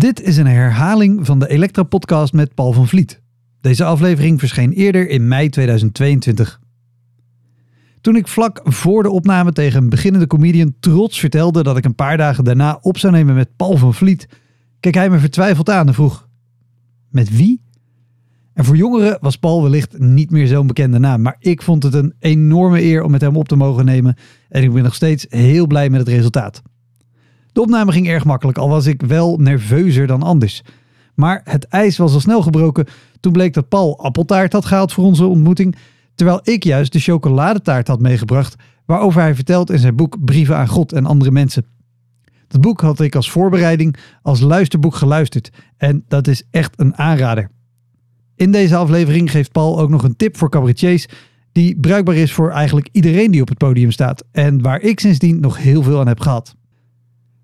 Dit is een herhaling van de Elektra Podcast met Paul van Vliet. Deze aflevering verscheen eerder in mei 2022. Toen ik vlak voor de opname tegen een beginnende comedian trots vertelde dat ik een paar dagen daarna op zou nemen met Paul van Vliet, keek hij me vertwijfeld aan en vroeg: met wie? En voor jongeren was Paul wellicht niet meer zo'n bekende naam, maar ik vond het een enorme eer om met hem op te mogen nemen en ik ben nog steeds heel blij met het resultaat. De opname ging erg makkelijk, al was ik wel nerveuzer dan anders. Maar het ijs was al snel gebroken toen bleek dat Paul appeltaart had gehaald voor onze ontmoeting, terwijl ik juist de chocoladetaart had meegebracht waarover hij vertelt in zijn boek Brieven aan God en andere mensen. Dat boek had ik als voorbereiding als luisterboek geluisterd en dat is echt een aanrader. In deze aflevering geeft Paul ook nog een tip voor cabaretiers die bruikbaar is voor eigenlijk iedereen die op het podium staat en waar ik sindsdien nog heel veel aan heb gehad.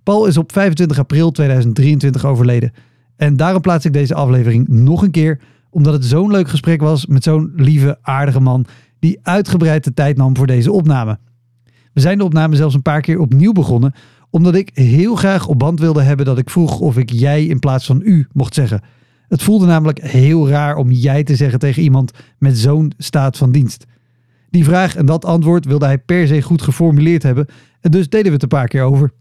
Paul is op 25 april 2023 overleden en daarom plaats ik deze aflevering nog een keer omdat het zo'n leuk gesprek was met zo'n lieve, aardige man die uitgebreid de tijd nam voor deze opname. We zijn de opname zelfs een paar keer opnieuw begonnen omdat ik heel graag op band wilde hebben dat ik vroeg of ik jij in plaats van u mocht zeggen. Het voelde namelijk heel raar om jij te zeggen tegen iemand met zo'n staat van dienst. Die vraag en dat antwoord wilde hij per se goed geformuleerd hebben en dus deden we het een paar keer over.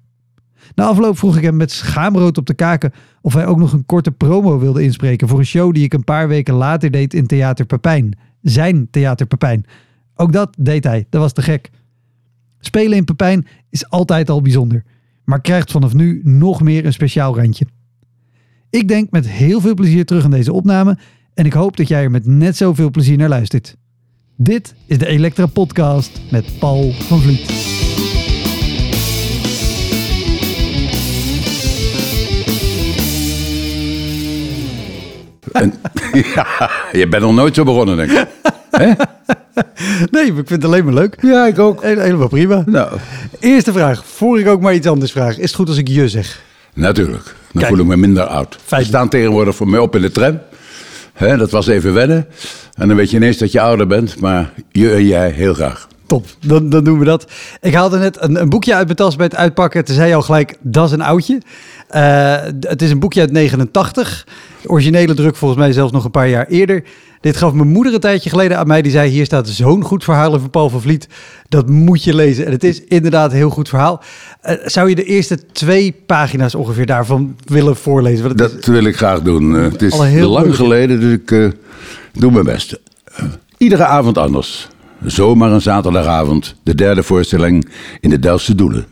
Na afloop vroeg ik hem met schaamrood op de kaken of hij ook nog een korte promo wilde inspreken voor een show die ik een paar weken later deed in Theater Pepijn. Zijn Theater Pepijn. Ook dat deed hij, dat was te gek. Spelen in Pepijn is altijd al bijzonder, maar krijgt vanaf nu nog meer een speciaal randje. Ik denk met heel veel plezier terug aan deze opname en ik hoop dat jij er met net zoveel plezier naar luistert. Dit is de Elektra Podcast met Paul van Vliet. Ja, je bent nog nooit zo begonnen, denk ik. Hè? Nee, ik vind het alleen maar leuk. Ja, ik ook. Helemaal prima. Nou. Eerste vraag, voor ik ook maar iets anders vraag. Is het goed als ik je zeg? Natuurlijk. Dan voel ik me minder oud. Ze staan tegenwoordig voor mij op in de tram. Hè, dat was even wennen. En dan weet je ineens dat je ouder bent. Maar je en jij heel graag. Top, dan doen we dat. Ik haalde net een boekje uit mijn tas bij het uitpakken. Toen zei je al gelijk, dat is een oudje. Het is een boekje uit 89. Originele druk volgens mij zelfs nog een paar jaar eerder. Dit gaf mijn moeder een tijdje geleden aan mij. Die zei, hier staat zo'n goed verhaal over Paul van Vliet. Dat moet je lezen. En het is inderdaad een heel goed verhaal. Zou je de eerste 2 pagina's ongeveer daarvan willen voorlezen? Want dat wil ik graag doen. Het is heel lang geleden, dus ik doe mijn best. Iedere avond anders. Zomaar een zaterdagavond, de derde voorstelling in de Delftse Doelen.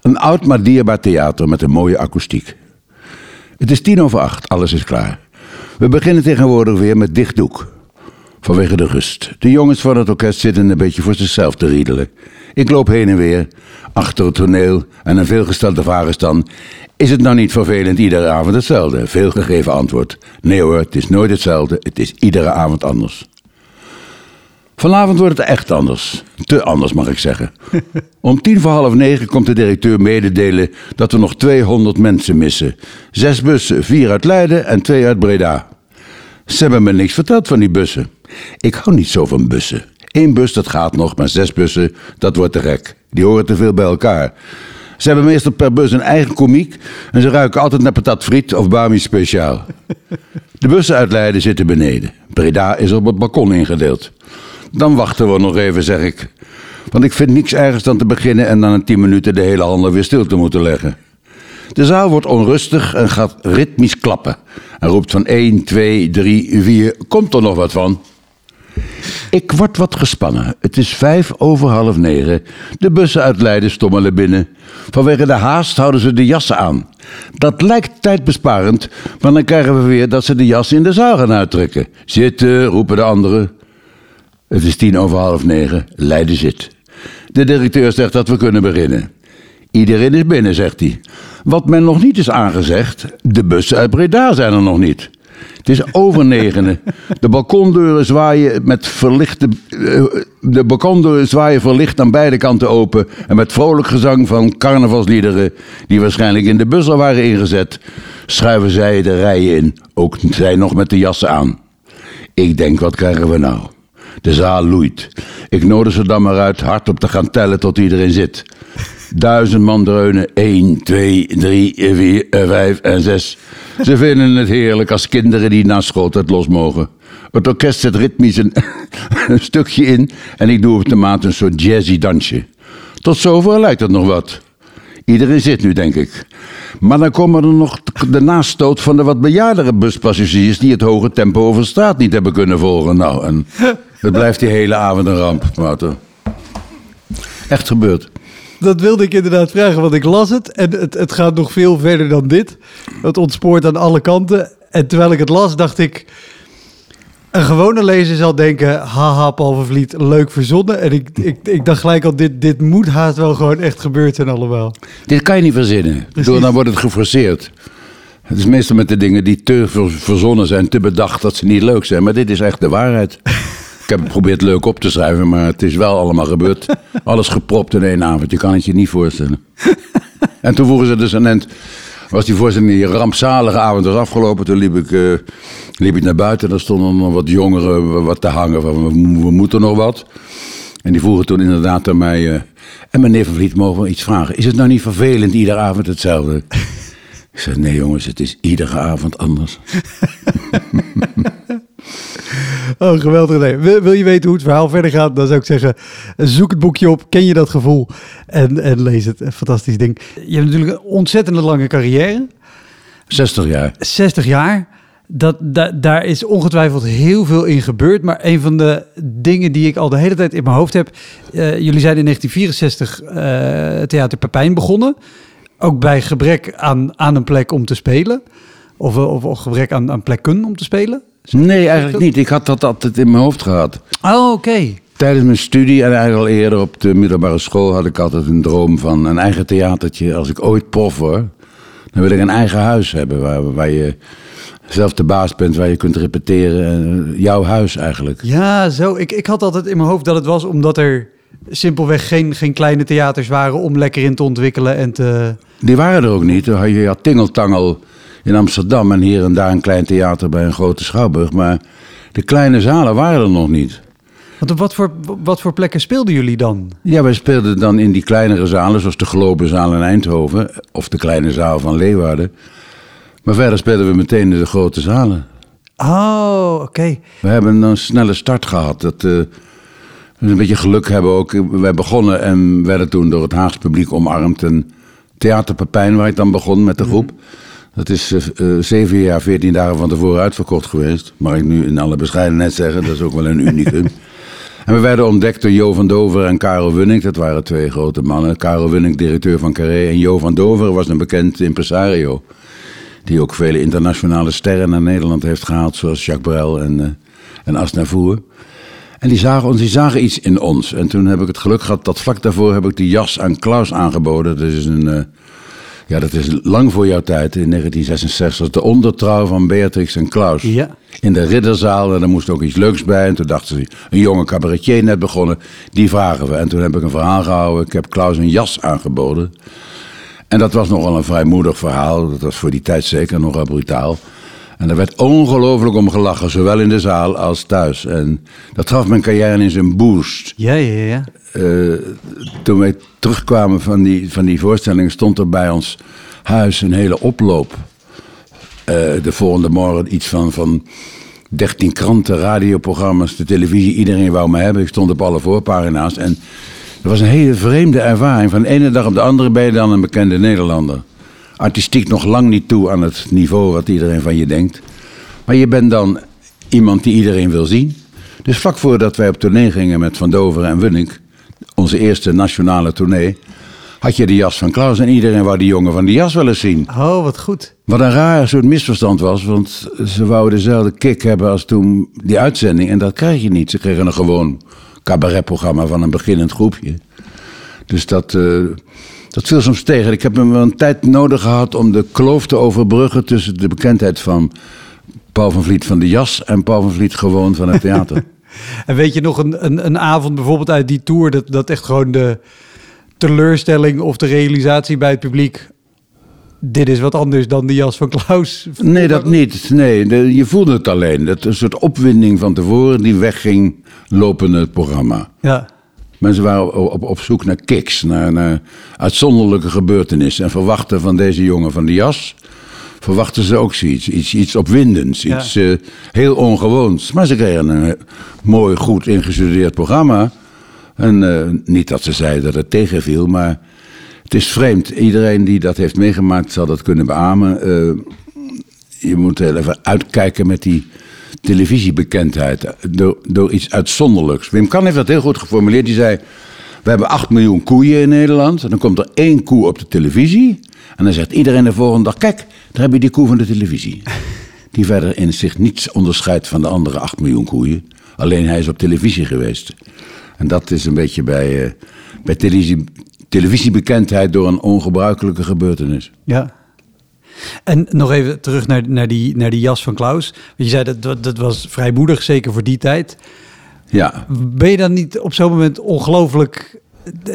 Een oud maar dierbaar theater met een mooie akoestiek. Het is 7:10, alles is klaar. We beginnen tegenwoordig weer met dicht doek. Vanwege de rust. De jongens van het orkest zitten een beetje voor zichzelf te riedelen. Ik loop heen en weer, achter het toneel en een veelgestelde vraag is dan: is het nou niet vervelend iedere avond hetzelfde? Veel gegeven antwoord. Nee hoor, het is nooit hetzelfde, het is iedere avond anders. Vanavond wordt het echt anders. Te anders, mag ik zeggen. Om 8:45 komt de directeur mededelen dat we nog 200 mensen missen. 6 bussen, 4 uit Leiden en 2 uit Breda. Ze hebben me niks verteld van die bussen. Ik hou niet zo van bussen. 1 bus, dat gaat nog, maar 6 bussen, dat wordt te gek. Die horen te veel bij elkaar. Ze hebben meestal per bus een eigen komiek en ze ruiken altijd naar patat friet of bami speciaal. De bussen uit Leiden zitten beneden. Breda is op het balkon ingedeeld. Dan wachten we nog even, zeg ik. Want ik vind niks ergers dan te beginnen en dan in 10 minuten de hele handel weer stil te moeten leggen. De zaal wordt onrustig en gaat ritmisch klappen. En roept van 1, 2, 3, 4, komt er nog wat van? Ik word wat gespannen. Het is 9:05. De bussen uit Leiden stommelen binnen. Vanwege de haast houden ze de jassen aan. Dat lijkt tijdbesparend, maar dan krijgen we weer dat ze de jassen in de zaal gaan uittrekken. Zitten, roepen de anderen. Het is 9:10, Leiden zit. De directeur zegt dat we kunnen beginnen. Iedereen is binnen, zegt hij. Wat men nog niet is aangezegd, de bussen uit Breda zijn er nog niet. Het is 9:15. De balkondeuren zwaaien verlicht aan beide kanten open en met vrolijk gezang van carnavalsliederen, die waarschijnlijk in de bus al waren ingezet, schuiven zij de rijen in, ook zij nog met de jassen aan. Ik denk, wat krijgen we nou? De zaal loeit. Ik nodig ze dan maar uit hardop te gaan tellen tot iedereen zit. Duizend man dreunen. 1, 2, 3, 4, 5 en 6. Ze vinden het heerlijk als kinderen die na school het los mogen. Het orkest zet ritmisch een stukje in en ik doe op de maat een soort jazzy dansje. Tot zover lijkt het nog wat. Iedereen zit nu, denk ik. Maar dan komen er nog de nastoot van de wat bejaardere buspassagiers die het hoge tempo over de straat niet hebben kunnen volgen. Nou, en het blijft die hele avond een ramp, Maarten. Echt gebeurd. Dat wilde ik inderdaad vragen, want ik las het. En het gaat nog veel verder dan dit. Het ontspoort aan alle kanten. En terwijl ik het las, dacht ik... Een gewone lezer zal denken... Haha, Paul van Vliet, leuk verzonnen. En ik dacht gelijk al, dit moet haast wel gewoon echt gebeurd zijn allemaal. Dit kan je niet verzinnen. Door, dan wordt het geforceerd. Het is meestal met de dingen die te verzonnen zijn... te bedacht dat ze niet leuk zijn. Maar dit is echt de waarheid. Ik heb het geprobeerd leuk op te schrijven... maar het is wel allemaal gebeurd. Alles gepropt in één avond. Je kan het je niet voorstellen. En toen vroegen ze dus aan end... Was die voorstelling, die rampzalige avond was afgelopen. Toen liep ik naar buiten en daar stonden nog wat jongeren wat te hangen. Van, we moeten nog wat. En die vroegen toen inderdaad aan mij... en meneer Van Vliet, mogen we iets vragen? Is het nou niet vervelend, iedere avond hetzelfde? Ik zei, nee jongens, het is iedere avond anders. Oh, geweldig. Nee. Wil je weten hoe het verhaal verder gaat? Dan zou ik zeggen, zoek het boekje op. Ken je dat gevoel? En lees het. Een fantastisch ding. Je hebt natuurlijk een ontzettend lange carrière. 60 jaar. 60 jaar. Daar is ongetwijfeld heel veel in gebeurd. Maar een van de dingen die ik al de hele tijd in mijn hoofd heb... jullie zijn in 1964 Theater Pepijn begonnen. Ook bij gebrek aan een plek om te spelen. Of gebrek aan plekken om te spelen. Nee, eigenlijk niet. Ik had dat altijd in mijn hoofd gehad. Oh, oké. Tijdens mijn studie en eigenlijk al eerder op de middelbare school... had ik altijd een droom van een eigen theatertje. Als ik ooit prof word, dan wil ik een eigen huis hebben... waar je zelf de baas bent, waar je kunt repeteren. Jouw huis eigenlijk. Ja, zo. Ik had altijd in mijn hoofd dat het was... omdat er simpelweg geen kleine theaters waren... om lekker in te ontwikkelen en te... Die waren er ook niet. Je had tingeltangel... in Amsterdam en hier en daar een klein theater bij een grote schouwburg. Maar de kleine zalen waren er nog niet. Want op wat voor plekken speelden jullie dan? Ja, wij speelden dan in die kleinere zalen, zoals de Globezaal in Eindhoven... of de kleine zaal van Leeuwarden. Maar verder speelden we meteen in de grote zalen. Oh, oké. We hebben een snelle start gehad. Dat we een beetje geluk hebben ook. Wij begonnen en werden toen door het Haagse publiek omarmd. En Theater Pepijn, waar ik dan begon met de groep... Dat is 7 jaar, 14 dagen van tevoren uitverkocht geweest. Mag ik nu in alle bescheidenheid zeggen. Dat is ook wel een unicum. En we werden ontdekt door Jo van Dover en Karel Wunning. Dat waren 2 grote mannen. Karel Wunning, directeur van Carré. En Jo van Dover was een bekend impresario. Die ook vele internationale sterren naar Nederland heeft gehaald. Zoals Jacques Brel en Asnavour. En die zagen iets in ons. En toen heb ik het geluk gehad dat vlak daarvoor heb ik de jas aan Klaus aangeboden. Dat is een... Ja, dat is lang voor jouw tijd. In 1966 was de ondertrouw van Beatrix en Klaus. Ja. In de Ridderzaal. En daar moest ook iets leuks bij. En toen dachten ze, een jonge cabaretier net begonnen. Die vragen we. En toen heb ik een verhaal gehouden. Ik heb Klaus een jas aangeboden. En dat was nogal een vrijmoedig verhaal. Dat was voor die tijd zeker nogal brutaal. En daar werd ongelooflijk om gelachen. Zowel in de zaal als thuis. En dat gaf mijn carrière in zijn boost. Ja. Toen wij terugkwamen van die voorstelling... stond er bij ons huis een hele oploop. De volgende morgen iets van 13 kranten, radioprogramma's, de televisie. Iedereen wou me hebben. Ik stond op alle voorpagina's. En dat was een hele vreemde ervaring. Van de ene dag op de andere ben je dan een bekende Nederlander. Artistiek nog lang niet toe aan het niveau wat iedereen van je denkt. Maar je bent dan iemand die iedereen wil zien. Dus vlak voordat wij op tournee gingen met Van Dover en Wunnik... onze eerste nationale tournee... had je de jas van Klaus en iedereen wou die jongen van die jas wel eens zien. Oh, wat goed. Wat een raar soort misverstand was... want ze wouden dezelfde kick hebben als toen die uitzending... en dat krijg je niet. Ze kregen een gewoon cabaretprogramma van een beginnend groepje. Dus dat viel soms tegen. Ik heb wel een tijd nodig gehad om de kloof te overbruggen... tussen de bekendheid van Paul van Vliet van de jas... en Paul van Vliet gewoon van het theater. En weet je nog een avond bijvoorbeeld uit die tour... dat echt gewoon de teleurstelling of de realisatie bij het publiek... dit is wat anders dan de jas van Klaus? Nee, dat niet. Nee, je voelde het alleen. Dat is een soort opwinding van tevoren... die wegging lopende het programma. Ja. Mensen waren op zoek naar kicks, naar uitzonderlijke gebeurtenissen. En verwachten van deze jongen van de jas, verwachten ze ook zoiets. Iets opwindends, iets heel ongewoons. Maar ze kregen een mooi, goed ingestudeerd programma. En niet dat ze zeiden dat het tegenviel, maar het is vreemd. Iedereen die dat heeft meegemaakt zal dat kunnen beamen. Je moet heel even uitkijken met die televisiebekendheid door iets uitzonderlijks. Wim Kan heeft dat heel goed geformuleerd. Die zei, we hebben 8 miljoen koeien in Nederland. En dan komt er 1 koe op de televisie. En dan zegt iedereen de volgende dag, kijk, daar heb je die koe van de televisie. Die verder in zich niets onderscheidt van de andere 8 miljoen koeien. Alleen hij is op televisie geweest. En dat is een beetje bij televisiebekendheid door een ongebruikelijke gebeurtenis. Ja. En nog even terug naar die jas van Klaus. Je zei dat was vrijmoedig, zeker voor die tijd. Ja. Ben je dan niet op zo'n moment ongelooflijk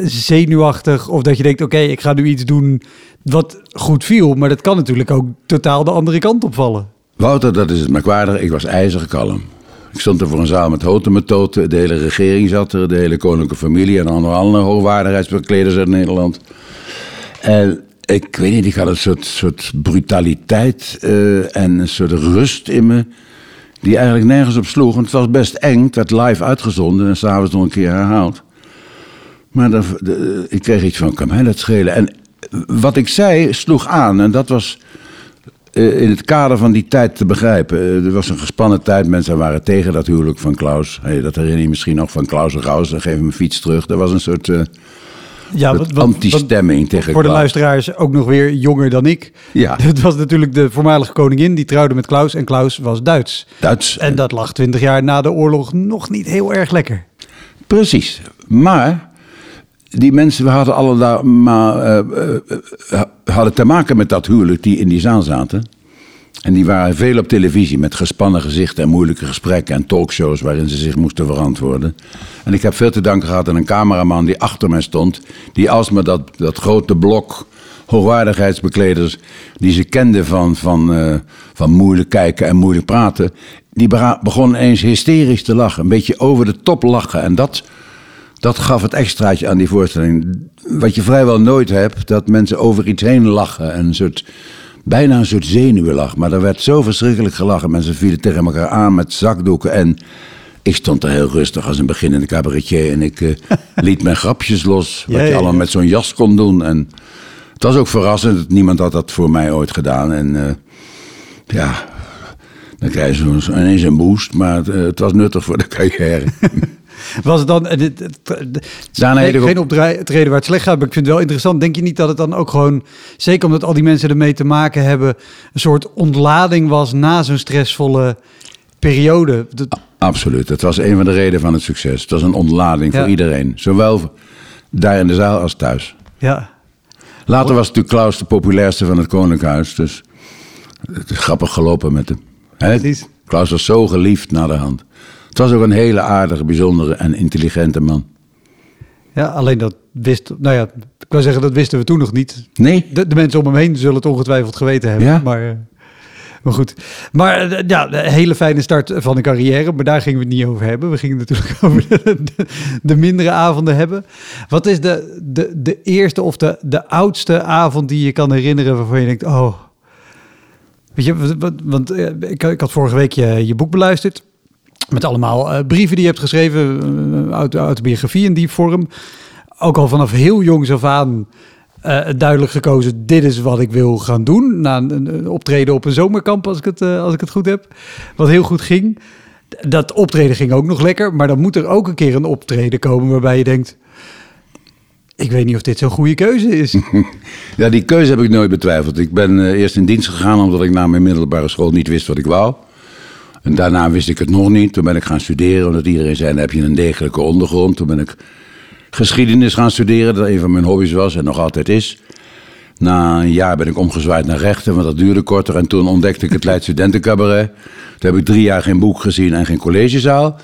zenuwachtig? Of dat je denkt, oké, ik ga nu iets doen wat goed viel. Maar dat kan natuurlijk ook totaal de andere kant opvallen. Wouter, dat is het merkwaardige. Ik was ijzerkalm. Ik stond er voor een zaal met houten-metoten. De hele regering zat er. De hele koninklijke familie. En andere hoogwaardigheidsbekleders uit Nederland. En ik weet niet, ik had een soort brutaliteit en een soort rust in me, die eigenlijk nergens op sloeg. Want het was best eng, het werd live uitgezonden en s'avonds nog een keer herhaald. Maar ik kreeg iets van, kan mij dat schelen? En wat ik zei, sloeg aan. En dat was in het kader van die tijd te begrijpen. Er was een gespannen tijd, mensen waren tegen dat huwelijk van Klaus. Hey, dat herinner je misschien nog, van Klaus en Raus, dan geef hem een fiets terug. Er was een soort... anti-stemming tegen voor Klaus. De luisteraars ook nog weer jonger dan ik. Ja. Het was natuurlijk de voormalige koningin die trouwde met Klaus. En Klaus was Duits. En dat lag 20 jaar na de oorlog nog niet heel erg lekker. Precies. Maar die mensen hadden hadden te maken met dat huwelijk die in die zaal zaten. En die waren veel op televisie met gespannen gezichten en moeilijke gesprekken en talkshows waarin ze zich moesten verantwoorden. En ik heb veel te danken gehad aan een cameraman die achter mij stond, die alsmaar dat grote blok hoogwaardigheidsbekleders die ze kenden van moeilijk kijken en moeilijk praten, die begon eens hysterisch te lachen, een beetje over de top lachen. En dat gaf het extraatje aan die voorstelling. Wat je vrijwel nooit hebt, dat mensen over iets heen lachen en een soort... Bijna een soort zenuwenlach, maar er werd zo verschrikkelijk gelachen. Mensen vielen tegen elkaar aan met zakdoeken. En ik stond er heel rustig als een beginnende cabaretier. En ik liet mijn grapjes los, wat je allemaal met zo'n jas kon doen. En het was ook verrassend, niemand had dat voor mij ooit gedaan. En dan krijg je ineens een boost, maar het was nuttig voor de carrière. Was het dan geen optreden waar het slecht gaat, maar ik vind het wel interessant. Denk je niet dat het dan ook gewoon, zeker omdat al die mensen ermee te maken hebben, een soort ontlading was na zo'n stressvolle periode? Absoluut, dat was een van de redenen van het succes. Het was een ontlading voor iedereen, zowel daar in de zaal als thuis. Ja. Later was natuurlijk Klaus de populairste van het Koninkhuis, dus het is grappig gelopen met hem. Precies. Klaus was zo geliefd naderhand. Het was ook een hele aardige, bijzondere en intelligente man. Ja, alleen dat ik wou zeggen, dat wisten we toen nog niet. Nee. De mensen om hem heen zullen het ongetwijfeld geweten hebben. Ja. Maar goed. Maar ja, een hele fijne start van de carrière. Maar daar gingen we het niet over hebben. We gingen natuurlijk over de mindere avonden hebben. Wat is de eerste of de oudste avond die je kan herinneren waarvan je denkt, oh... Weet je, want ik had vorige week je boek beluisterd. Met allemaal brieven die je hebt geschreven, autobiografie in die vorm. Ook al vanaf heel jongs af aan duidelijk gekozen, dit is wat ik wil gaan doen. Na een optreden op een zomerkamp, als ik het goed heb. Wat heel goed ging. Dat optreden ging ook nog lekker. Maar dan moet er ook een keer een optreden komen waarbij je denkt, ik weet niet of dit zo'n goede keuze is. Ja, die keuze heb ik nooit betwijfeld. Ik ben eerst in dienst gegaan omdat ik na mijn middelbare school niet wist wat ik wou. En daarna wist ik het nog niet. Toen ben ik gaan studeren, omdat iedereen zei, dan heb je een degelijke ondergrond. Toen ben ik geschiedenis gaan studeren, dat een van mijn hobby's was en nog altijd is. Na een jaar ben ik omgezwaaid naar rechten, want dat duurde korter. En toen ontdekte ik het Leidse Dende Cabaret. Toen heb ik 3 jaar geen boek gezien en geen collegezaal.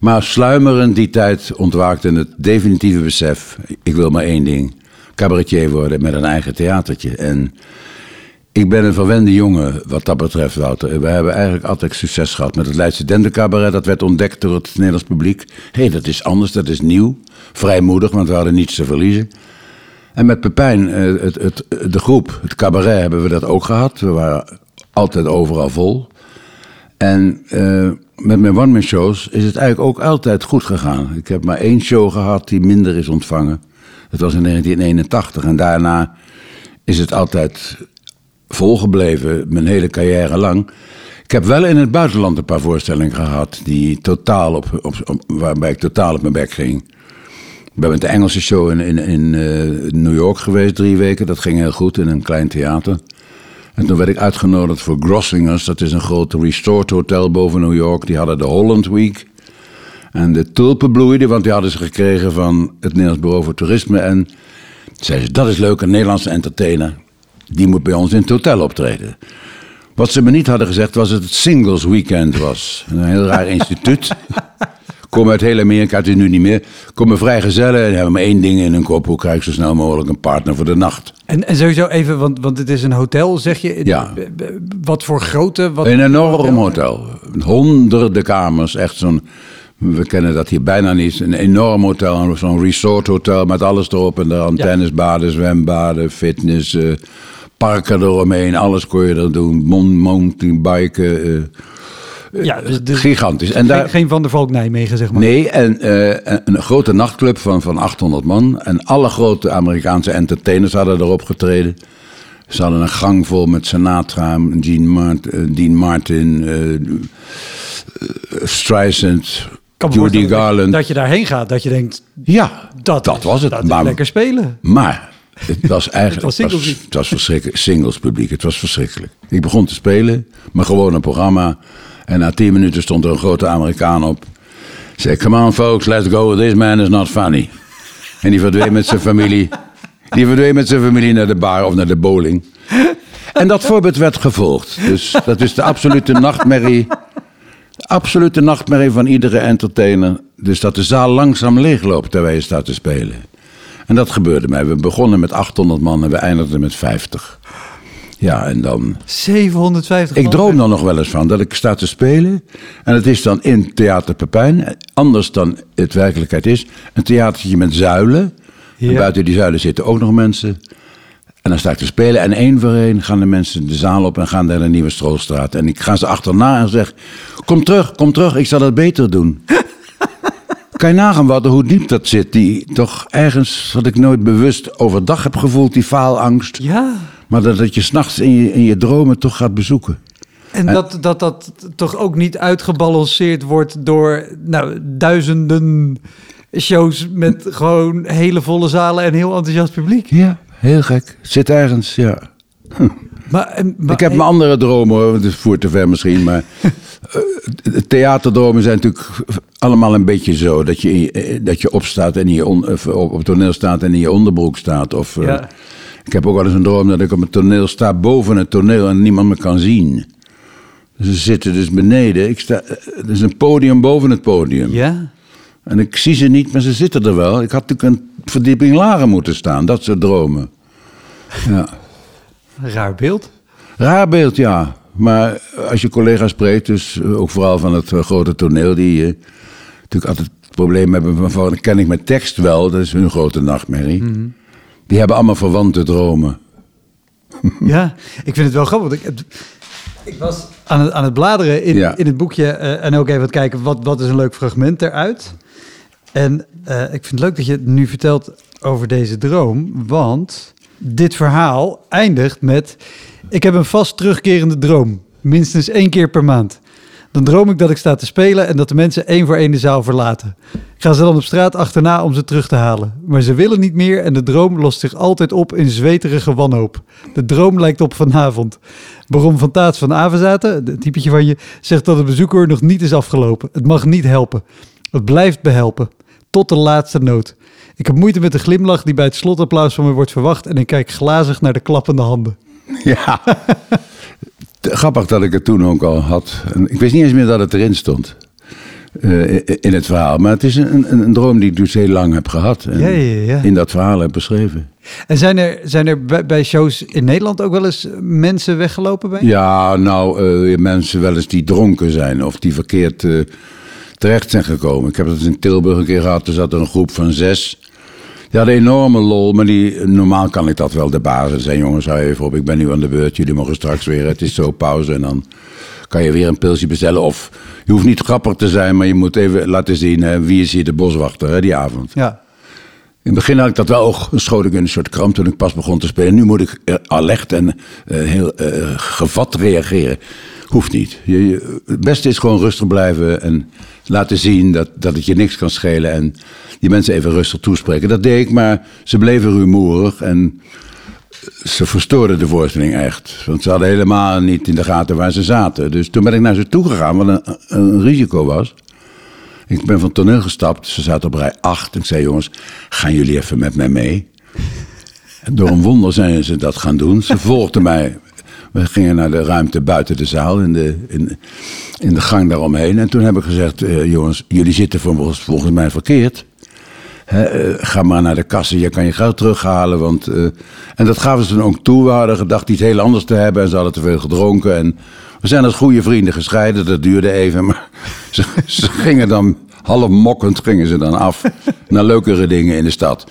Maar sluimerend die tijd ontwaakte het definitieve besef, ik wil maar één ding. Cabaretier worden met een eigen theatertje. En Ik ben een verwende jongen wat dat betreft, Wouter. We hebben eigenlijk altijd succes gehad met het Leidse Dende Cabaret. Dat werd ontdekt door het Nederlands publiek. Hé, dat is anders, dat is nieuw. Vrijmoedig, want we hadden niets te verliezen. En met Pepijn, de groep, het cabaret, hebben we dat ook gehad. We waren altijd overal vol. En met mijn one-man shows is het eigenlijk ook altijd goed gegaan. Ik heb maar 1 show gehad die minder is ontvangen. Dat was in 1981. En daarna is het altijd volgebleven, mijn hele carrière lang. Ik heb wel in het buitenland een paar voorstellingen gehad die totaal waarbij ik totaal op mijn bek ging. We hebben de Engelse show in New York geweest, 3 weken. Dat ging heel goed in een klein theater. En toen werd ik uitgenodigd voor Grossingers. Dat is een groot restored hotel boven New York. Die hadden de Holland Week. En de tulpen bloeiden, want die hadden ze gekregen van het Nederlands Bureau voor Toerisme. En zeiden ze, dat is leuk, een Nederlandse entertainer. Die moet bij ons in het hotel optreden. Wat ze me niet hadden gezegd was dat het Singles Weekend was. Een heel raar instituut. Kom uit heel Amerika, het is nu niet meer. Komen vrijgezellen en hebben maar 1 ding in hun kop. Hoe krijg ik zo snel mogelijk een partner voor de nacht? En sowieso even, want het is een hotel, zeg je? Ja. Wat voor grootte? Wat een enorm hotel. Honderden kamers, echt zo'n... We kennen dat hier bijna niet. Een enorm hotel, zo'n resort hotel met alles erop en eraan. Ja. Tennisbaden, zwembaden, fitness, parken eromheen. Alles kon je er doen. Mountainbiken. Ja, dus gigantisch. En geen Van der Valk Nijmegen, zeg maar. Nee, en een grote nachtclub van 800 man. En alle grote Amerikaanse entertainers hadden erop getreden. Ze hadden een gang vol met Sinatra, Dean Martin, Streisand, Judy Garland. Dat je daarheen gaat, dat je denkt, ja, dat was het. Dat maar, lekker spelen. Maar het was eigenlijk het was verschrikkelijk. Singles publiek, het was verschrikkelijk. Ik begon te spelen, maar gewoon een programma. En na 10 minuten stond er een grote Amerikaan op. Zei, come on folks, let's go, this man is not funny. En die verdween met zijn familie. Die verdween met zijn familie naar de bar of naar de bowling. En dat voorbeeld werd gevolgd. Dus dat is de absolute nachtmerrie. De absolute nachtmerrie van iedere entertainer. Dus dat de zaal langzaam leegloopt terwijl je staat te spelen. En dat gebeurde mij. We begonnen met 800 man en we eindigden met 50. Ja, en dan... 750 man. Ik droom er nog wel eens van dat ik sta te spelen. En het is dan in Theater Pepijn. Anders dan het werkelijkheid is. Een theatertje met zuilen. Ja. En buiten die zuilen zitten ook nog mensen. En dan sta ik te spelen. En 1 voor 1 gaan de mensen de zaal op en gaan naar de Nieuwe Stroolstraat. En ik ga ze achterna en zeg... Kom terug, ik zal het beter doen. Kan je nagaan wat, hoe diep dat zit. Die toch ergens, wat ik nooit bewust overdag heb gevoeld, die faalangst. Ja. Maar dat je s'nachts in je dromen toch gaat bezoeken. En dat toch ook niet uitgebalanceerd wordt door duizenden... shows met gewoon hele volle zalen en heel enthousiast publiek. Ja, heel gek. Zit ergens, ja. Maar ik heb mijn andere dromen, hoor. Het is voor te ver misschien, maar... theaterdromen zijn natuurlijk allemaal een beetje zo. Dat je opstaat en op het toneel staat en in je onderbroek staat. Of, ja. Ik heb ook wel eens een droom dat ik op het toneel sta, boven het toneel en niemand me kan zien. Ze zitten dus beneden. Er is een podium boven het podium. Ja. En ik zie ze niet, maar ze zitten er wel. Ik had natuurlijk een verdieping lager moeten staan. Dat soort dromen. Ja. Raar beeld. Raar beeld, ja. Maar als je collega's spreekt, dus ook vooral van het grote toneel... die natuurlijk altijd het probleem hebben van... ken ik mijn tekst wel, dat is hun grote nachtmerrie. Mm-hmm. Die hebben allemaal verwante dromen. Ja, ik vind het wel grappig. Ik was aan het bladeren in het boekje... en ook even wat kijken, wat is een leuk fragment eruit. En ik vind het leuk dat je het nu vertelt over deze droom. Want dit verhaal eindigt met... Ik heb een vast terugkerende droom. Minstens 1 keer per maand. Dan droom ik dat ik sta te spelen... en dat de mensen 1 voor 1 de zaal verlaten. Ik ga ze dan op straat achterna om ze terug te halen. Maar ze willen niet meer en de droom lost zich altijd op in zweterige wanhoop. De droom lijkt op vanavond. Baron van Taats van Avezaten, het typetje van je... zegt dat het bezoekhoor nog niet is afgelopen. Het mag niet helpen. Het blijft behelpen. Tot de laatste nood. Ik heb moeite met de glimlach die bij het slotapplaus van me wordt verwacht... en ik kijk glazig naar de klappende handen. Ja, grappig dat ik het toen ook al had. En ik wist niet eens meer dat het erin stond. in het verhaal. Maar het is een droom die ik dus heel lang heb gehad. En in dat verhaal heb beschreven. En zijn er bij shows in Nederland ook wel eens mensen weggelopen bij? Ja, nou, mensen wel eens die dronken zijn of die verkeerd terecht zijn gekomen. Ik heb dat in Tilburg een keer gehad. Er zat een groep van 6. Die hadden enorme lol, maar normaal kan ik dat wel de basis zijn. Jongens, hou even op, ik ben nu aan de beurt. Jullie mogen straks weer, het is zo pauze en dan kan je weer een pilsje bestellen. Of je hoeft niet grappig te zijn, maar je moet even laten zien, hè, wie is hier de boswachter, hè, die avond. Ja. In het begin had ik dat wel, schoot ik in een soort kramp toen ik pas begon te spelen. Nu moet ik alert en heel gevat reageren. Hoeft niet. Het beste is gewoon rustig blijven en laten zien dat het je niks kan schelen. En die mensen even rustig toespreken. Dat deed ik, maar ze bleven rumoerig en ze verstoorden de voorstelling echt. Want ze hadden helemaal niet in de gaten waar ze zaten. Dus toen ben ik naar ze toe gegaan, wat een risico was. Ik ben van toneel gestapt, ze zaten op rij 8. En ik zei, jongens, gaan jullie even met mij mee? En door een wonder zijn ze dat gaan doen. Ze volgden mij. We gingen naar de ruimte buiten de zaal, in de gang daaromheen. En toen heb ik gezegd, jongens, jullie zitten volgens mij verkeerd. Ga maar naar de kassen, je kan je geld terughalen. Want, en dat gaven ze dan ook toe. We hadden gedacht iets heel anders te hebben en ze hadden te veel gedronken. En we zijn als goede vrienden gescheiden, dat duurde even. Maar ze gingen dan, half mokkend gingen ze dan af naar leukere dingen in de stad.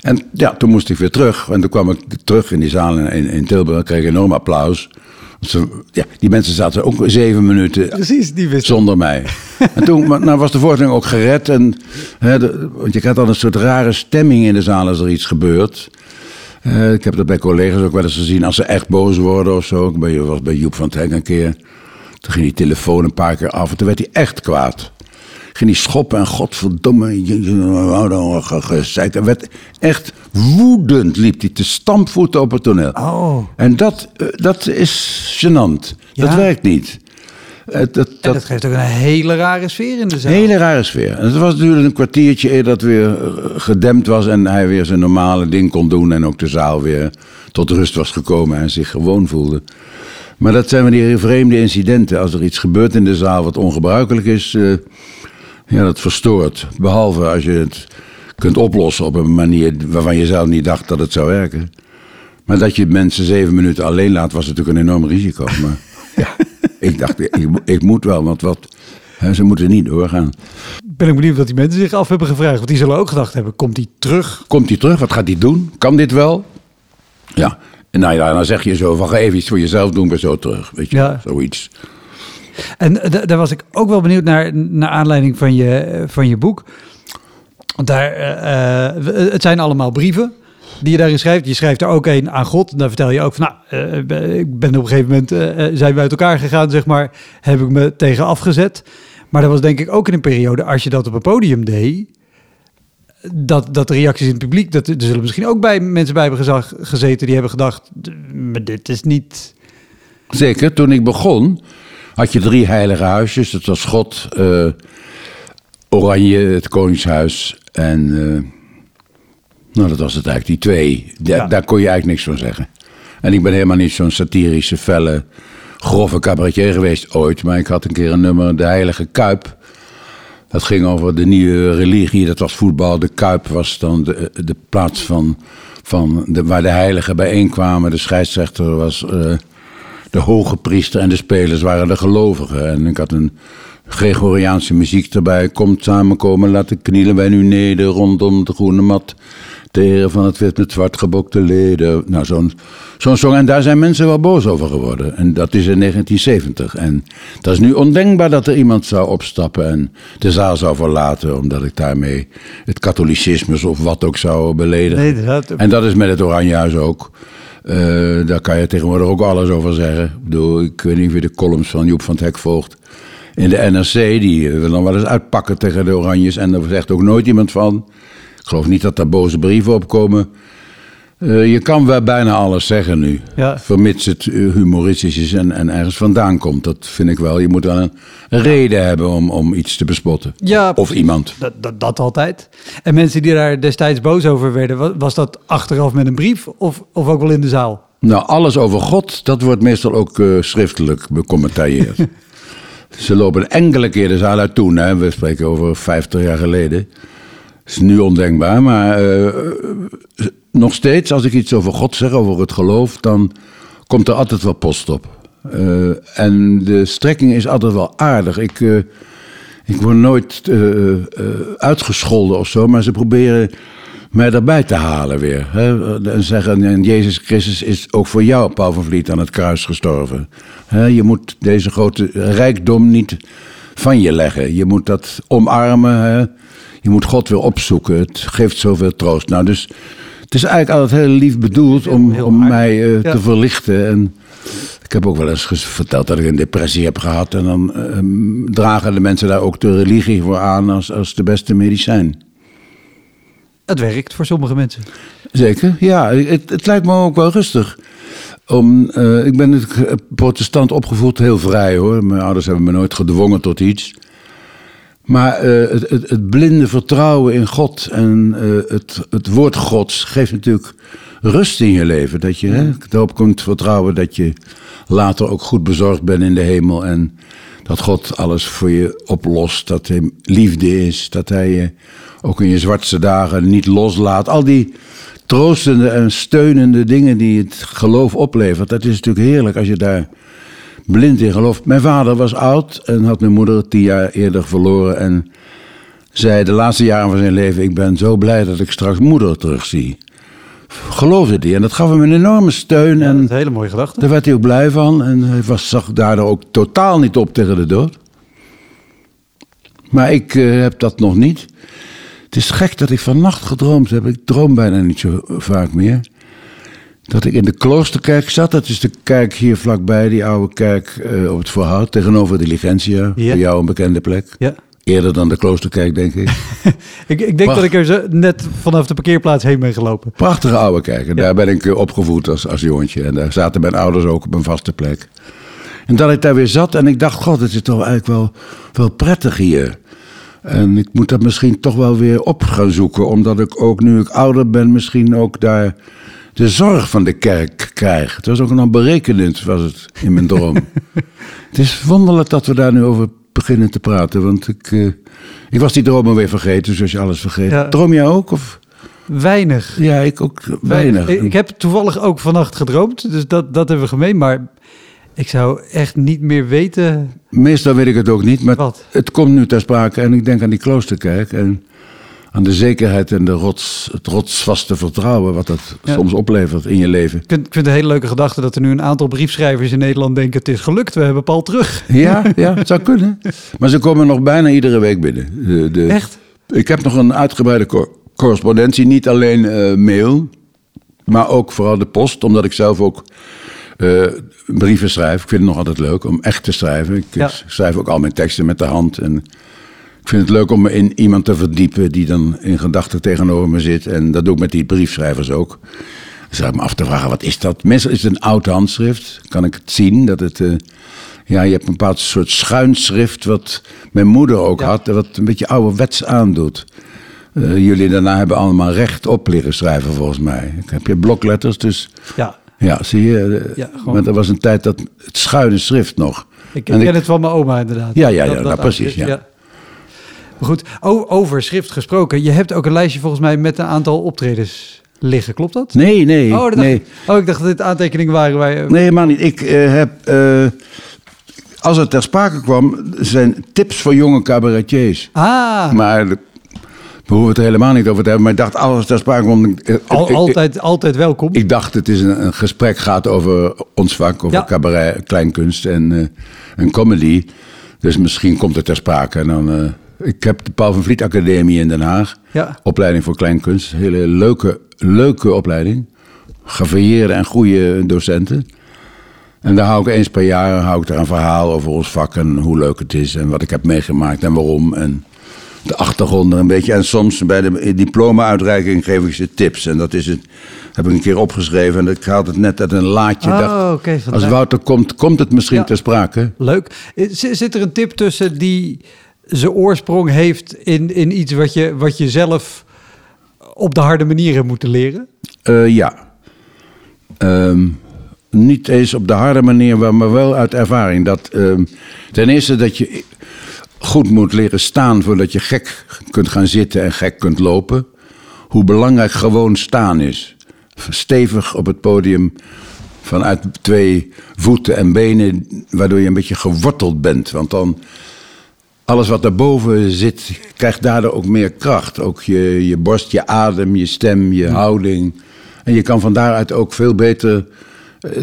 En ja, toen moest ik weer terug. En toen kwam ik terug in die zaal in Tilburg. Kreeg ik enorm applaus. Ja, die mensen zaten ook 7 minuten precies, die zonder mij. En toen nou was de voorstelling ook gered. En, want je krijgt dan een soort rare stemming in de zaal als er iets gebeurt. Ik heb dat bij collega's ook wel eens gezien. Als ze echt boos worden of zo. Ik was bij Joop van 't Hek een keer. Toen ging die telefoon een paar keer af. En toen werd hij echt kwaad. Ging die schoppen en godverdomme. Hij werd echt woedend, liep hij te stampvoeten op het toneel. Oh. En dat is gênant. Ja. Dat werkt niet. En dat geeft ook een hele rare sfeer in de zaal. Hele rare sfeer. En het was natuurlijk een kwartiertje eer dat weer gedempt was en hij weer zijn normale ding kon doen en ook de zaal weer tot rust was gekomen en zich gewoon voelde. Maar dat zijn die vreemde incidenten. Als er iets gebeurt in de zaal wat ongebruikelijk is, ja, dat verstoort. Behalve als je het kunt oplossen op een manier waarvan je zelf niet dacht dat het zou werken. Maar dat je mensen 7 minuten alleen laat, was natuurlijk een enorm risico. Maar ja, ik dacht, ik moet wel, want ze moeten niet doorgaan. Ben ik benieuwd wat die mensen zich af hebben gevraagd. Want die zullen ook gedacht hebben, komt die terug? Komt die terug? Wat gaat die doen? Kan dit wel? Ja. En nou ja, dan zeg je zo van, even iets voor jezelf doen, maar zo terug. Weet je, ja. Zoiets. En daar was ik ook wel benieuwd naar aanleiding van je boek. Want daar, het zijn allemaal brieven die je daarin schrijft. Je schrijft er ook een aan God. Daar vertel je ook van, ik ben op een gegeven moment, zijn we uit elkaar gegaan, zeg maar. Heb ik me tegen afgezet. Maar dat was denk ik ook in een periode, als je dat op een podium deed, dat de reacties in het publiek, dat er zullen misschien ook bij mensen bij hebben gezeten die hebben gedacht, maar dit is niet. Zeker, toen ik begon had je 3 heilige huisjes. Dat was God, Oranje, het Koningshuis en nou, dat was het eigenlijk, die 2. Daar kon je eigenlijk niks van zeggen. En ik ben helemaal niet zo'n satirische, felle, grove cabaretier geweest ooit, maar ik had een keer een nummer, de heilige Kuip. Dat ging over de nieuwe religie, dat was voetbal. De Kuip was dan de plaats waar de heiligen bijeenkwamen. De scheidsrechter was de hoge priester en de spelers waren de gelovigen. En ik had een Gregoriaanse muziek erbij. Komt samenkomen, laten knielen wij nu neder rondom de groene mat. Teren van het wit met zwart gebokte leden. Nou, zo'n song. En daar zijn mensen wel boos over geworden. En dat is in 1970. En dat is nu ondenkbaar dat er iemand zou opstappen en de zaal zou verlaten, omdat ik daarmee het katholicisme of wat ook zou beledigen. Nee, en dat is met het Oranjehuis ook. Daar kan je tegenwoordig ook alles over zeggen. Ik bedoel, ik weet niet of je de columns van Joop van 't Hek volgt. In de NRC, die wil dan wel eens uitpakken tegen de Oranjes. En daar zegt ook nooit iemand van. Ik geloof niet dat daar boze brieven op komen. Je kan wel bijna alles zeggen nu. Ja. Vermits het humoristisch is en ergens vandaan komt. Dat vind ik wel. Je moet wel een reden hebben om iets te bespotten. Ja, of iemand. Dat altijd. En mensen die daar destijds boos over werden, was dat achteraf met een brief of ook wel in de zaal? Nou, alles over God, dat wordt meestal ook schriftelijk becommentarieerd. Ze lopen enkele keren aan haar toen. Hè. We spreken over 50 jaar geleden. Dat is nu ondenkbaar. Maar nog steeds, als ik iets over God zeg, over het geloof, dan komt er altijd wel post op. En de strekking is altijd wel aardig. Ik word nooit uitgescholden of zo, maar ze proberen mij erbij te halen weer. Hè? En zeggen, en Jezus Christus is ook voor jou, Paul van Vliet, aan het kruis gestorven. Hè? Je moet deze grote rijkdom niet van je leggen. Je moet dat omarmen. Hè? Je moet God weer opzoeken. Het geeft zoveel troost. Nou, dus het is eigenlijk altijd heel lief bedoeld om mij te verlichten. En ik heb ook wel eens verteld dat ik een depressie heb gehad. En dan dragen de mensen daar ook de religie voor aan als de beste medicijn. Het werkt voor sommige mensen. Zeker, ja. Het lijkt me ook wel rustig. Ik ben natuurlijk protestant opgevoed, heel vrij hoor. Mijn ouders hebben me nooit gedwongen tot iets. Maar het blinde vertrouwen in God en het woord Gods geeft natuurlijk rust in je leven. Dat je erop kunt vertrouwen dat je later ook goed bezorgd bent in de hemel. En dat God alles voor je oplost, dat hij liefde is, dat hij je ook in je zwartste dagen niet loslaat. Al die troostende en steunende dingen die het geloof oplevert, dat is natuurlijk heerlijk als je daar blind in geloof. Mijn vader was oud en had mijn moeder 10 jaar eerder verloren en zei de laatste jaren van zijn leven: ik ben zo blij dat ik straks moeder terugzie. Geloofde hij en dat gaf hem een enorme steun. Ja, dat is een hele mooie gedachte. Daar werd hij ook blij van en hij zag daardoor ook totaal niet op tegen de dood. Maar ik heb dat nog niet. Het is gek dat ik vannacht gedroomd heb. Ik droom bijna niet zo vaak meer. Dat ik in de Kloosterkerk zat. Dat is de kerk hier vlakbij, die oude kerk op het Voorhout. Tegenover de Diligentia. Ja. Voor jou een bekende plek. Ja. Eerder dan de Kloosterkerk, denk ik. ik denk dat ik er zo net vanaf de parkeerplaats heen ben gelopen. Prachtige oude kerk. En daar ben ik opgevoed als jongetje. En daar zaten mijn ouders ook op een vaste plek. En dat ik daar weer zat en ik dacht, god, het is toch eigenlijk wel prettig hier. En ik moet dat misschien toch wel weer op gaan zoeken. Omdat ik ook, nu ik ouder ben, misschien ook daar de zorg van de kerk krijg. Het was ook nog berekenend, was het in mijn droom. Het is wonderlijk dat we daar nu over beginnen te praten. Want ik was die droom alweer vergeten, zoals je alles vergeet. Ja. Droom jij ook? Of? Weinig. Ja, ik ook weinig. Ik heb toevallig ook vannacht gedroomd, dus dat hebben we gemeen, maar ik zou echt niet meer weten. Meestal weet ik het ook niet, maar het komt nu ter sprake. En ik denk aan die Kloosterkerk en aan de zekerheid en de het rotsvaste vertrouwen wat dat soms oplevert in je leven. Ik vind het een hele leuke gedachte dat er nu een aantal briefschrijvers in Nederland denken, het is gelukt, we hebben Paul terug. Ja, het zou kunnen. Maar ze komen nog bijna iedere week binnen. Echt? Ik heb nog een uitgebreide correspondentie, niet alleen mail, maar ook vooral de post, omdat ik zelf ook brieven schrijf. Ik vind het nog altijd leuk om echt te schrijven. Ik schrijf ook al mijn teksten met de hand. En ik vind het leuk om me in iemand te verdiepen die dan in gedachten tegenover me zit. En dat doe ik met die briefschrijvers ook. Dan zou ik me af te vragen, wat is dat? Meestal is het een oud handschrift. Kan ik het zien? Dat het, je hebt een bepaald soort schuinschrift wat mijn moeder ook had. Wat een beetje ouderwets aandoet. Jullie daarna hebben allemaal rechtop leren schrijven volgens mij. Ik heb je blokletters, dus... Ja, zie je. Ja, want er was een tijd dat het schuine schrift nog. Ik ken het van mijn oma inderdaad. Ja, precies. Ja. Maar goed, over schrift gesproken. Je hebt ook een lijstje volgens mij met een aantal optredens liggen. Klopt dat? Nee. Ik dacht dat dit aantekeningen waren. Nee, maar niet. Ik heb... als het ter sprake kwam, zijn tips voor jonge cabaretiers. Ah. Maar... we hoeven het er helemaal niet over te hebben, maar ik dacht, alles ter sprake kwam. Altijd welkom. Ik dacht, het is een gesprek gaat over ons vak, over cabaret, kleinkunst en comedy. Dus misschien komt het ter sprake. En dan, ik heb de Paul van Vliet Academie in Den Haag. Ja. Opleiding voor kleinkunst. Hele leuke opleiding. Gevarieerde en goede docenten. En daar hou ik eens per jaar daar een verhaal over ons vak en hoe leuk het is en wat ik heb meegemaakt en waarom en de achtergronden een beetje. En soms bij de diploma-uitreiking geef ik ze tips. En dat is het, heb ik een keer opgeschreven. En ik haal het net uit een laadje. Als Wouter komt het misschien ter sprake. Leuk. Zit er een tip tussen die zijn oorsprong heeft in iets wat je zelf op de harde manier hebt moeten leren? Ja. niet eens op de harde manier, maar wel uit ervaring. Dat, ten eerste dat je goed moet leren staan voordat je gek kunt gaan zitten en gek kunt lopen. Hoe belangrijk gewoon staan is. Stevig op het podium vanuit twee voeten en benen, waardoor je een beetje geworteld bent. Want dan, alles wat daarboven zit, krijgt daardoor ook meer kracht. Ook je borst, je adem, je stem, je houding. En je kan van daaruit ook veel beter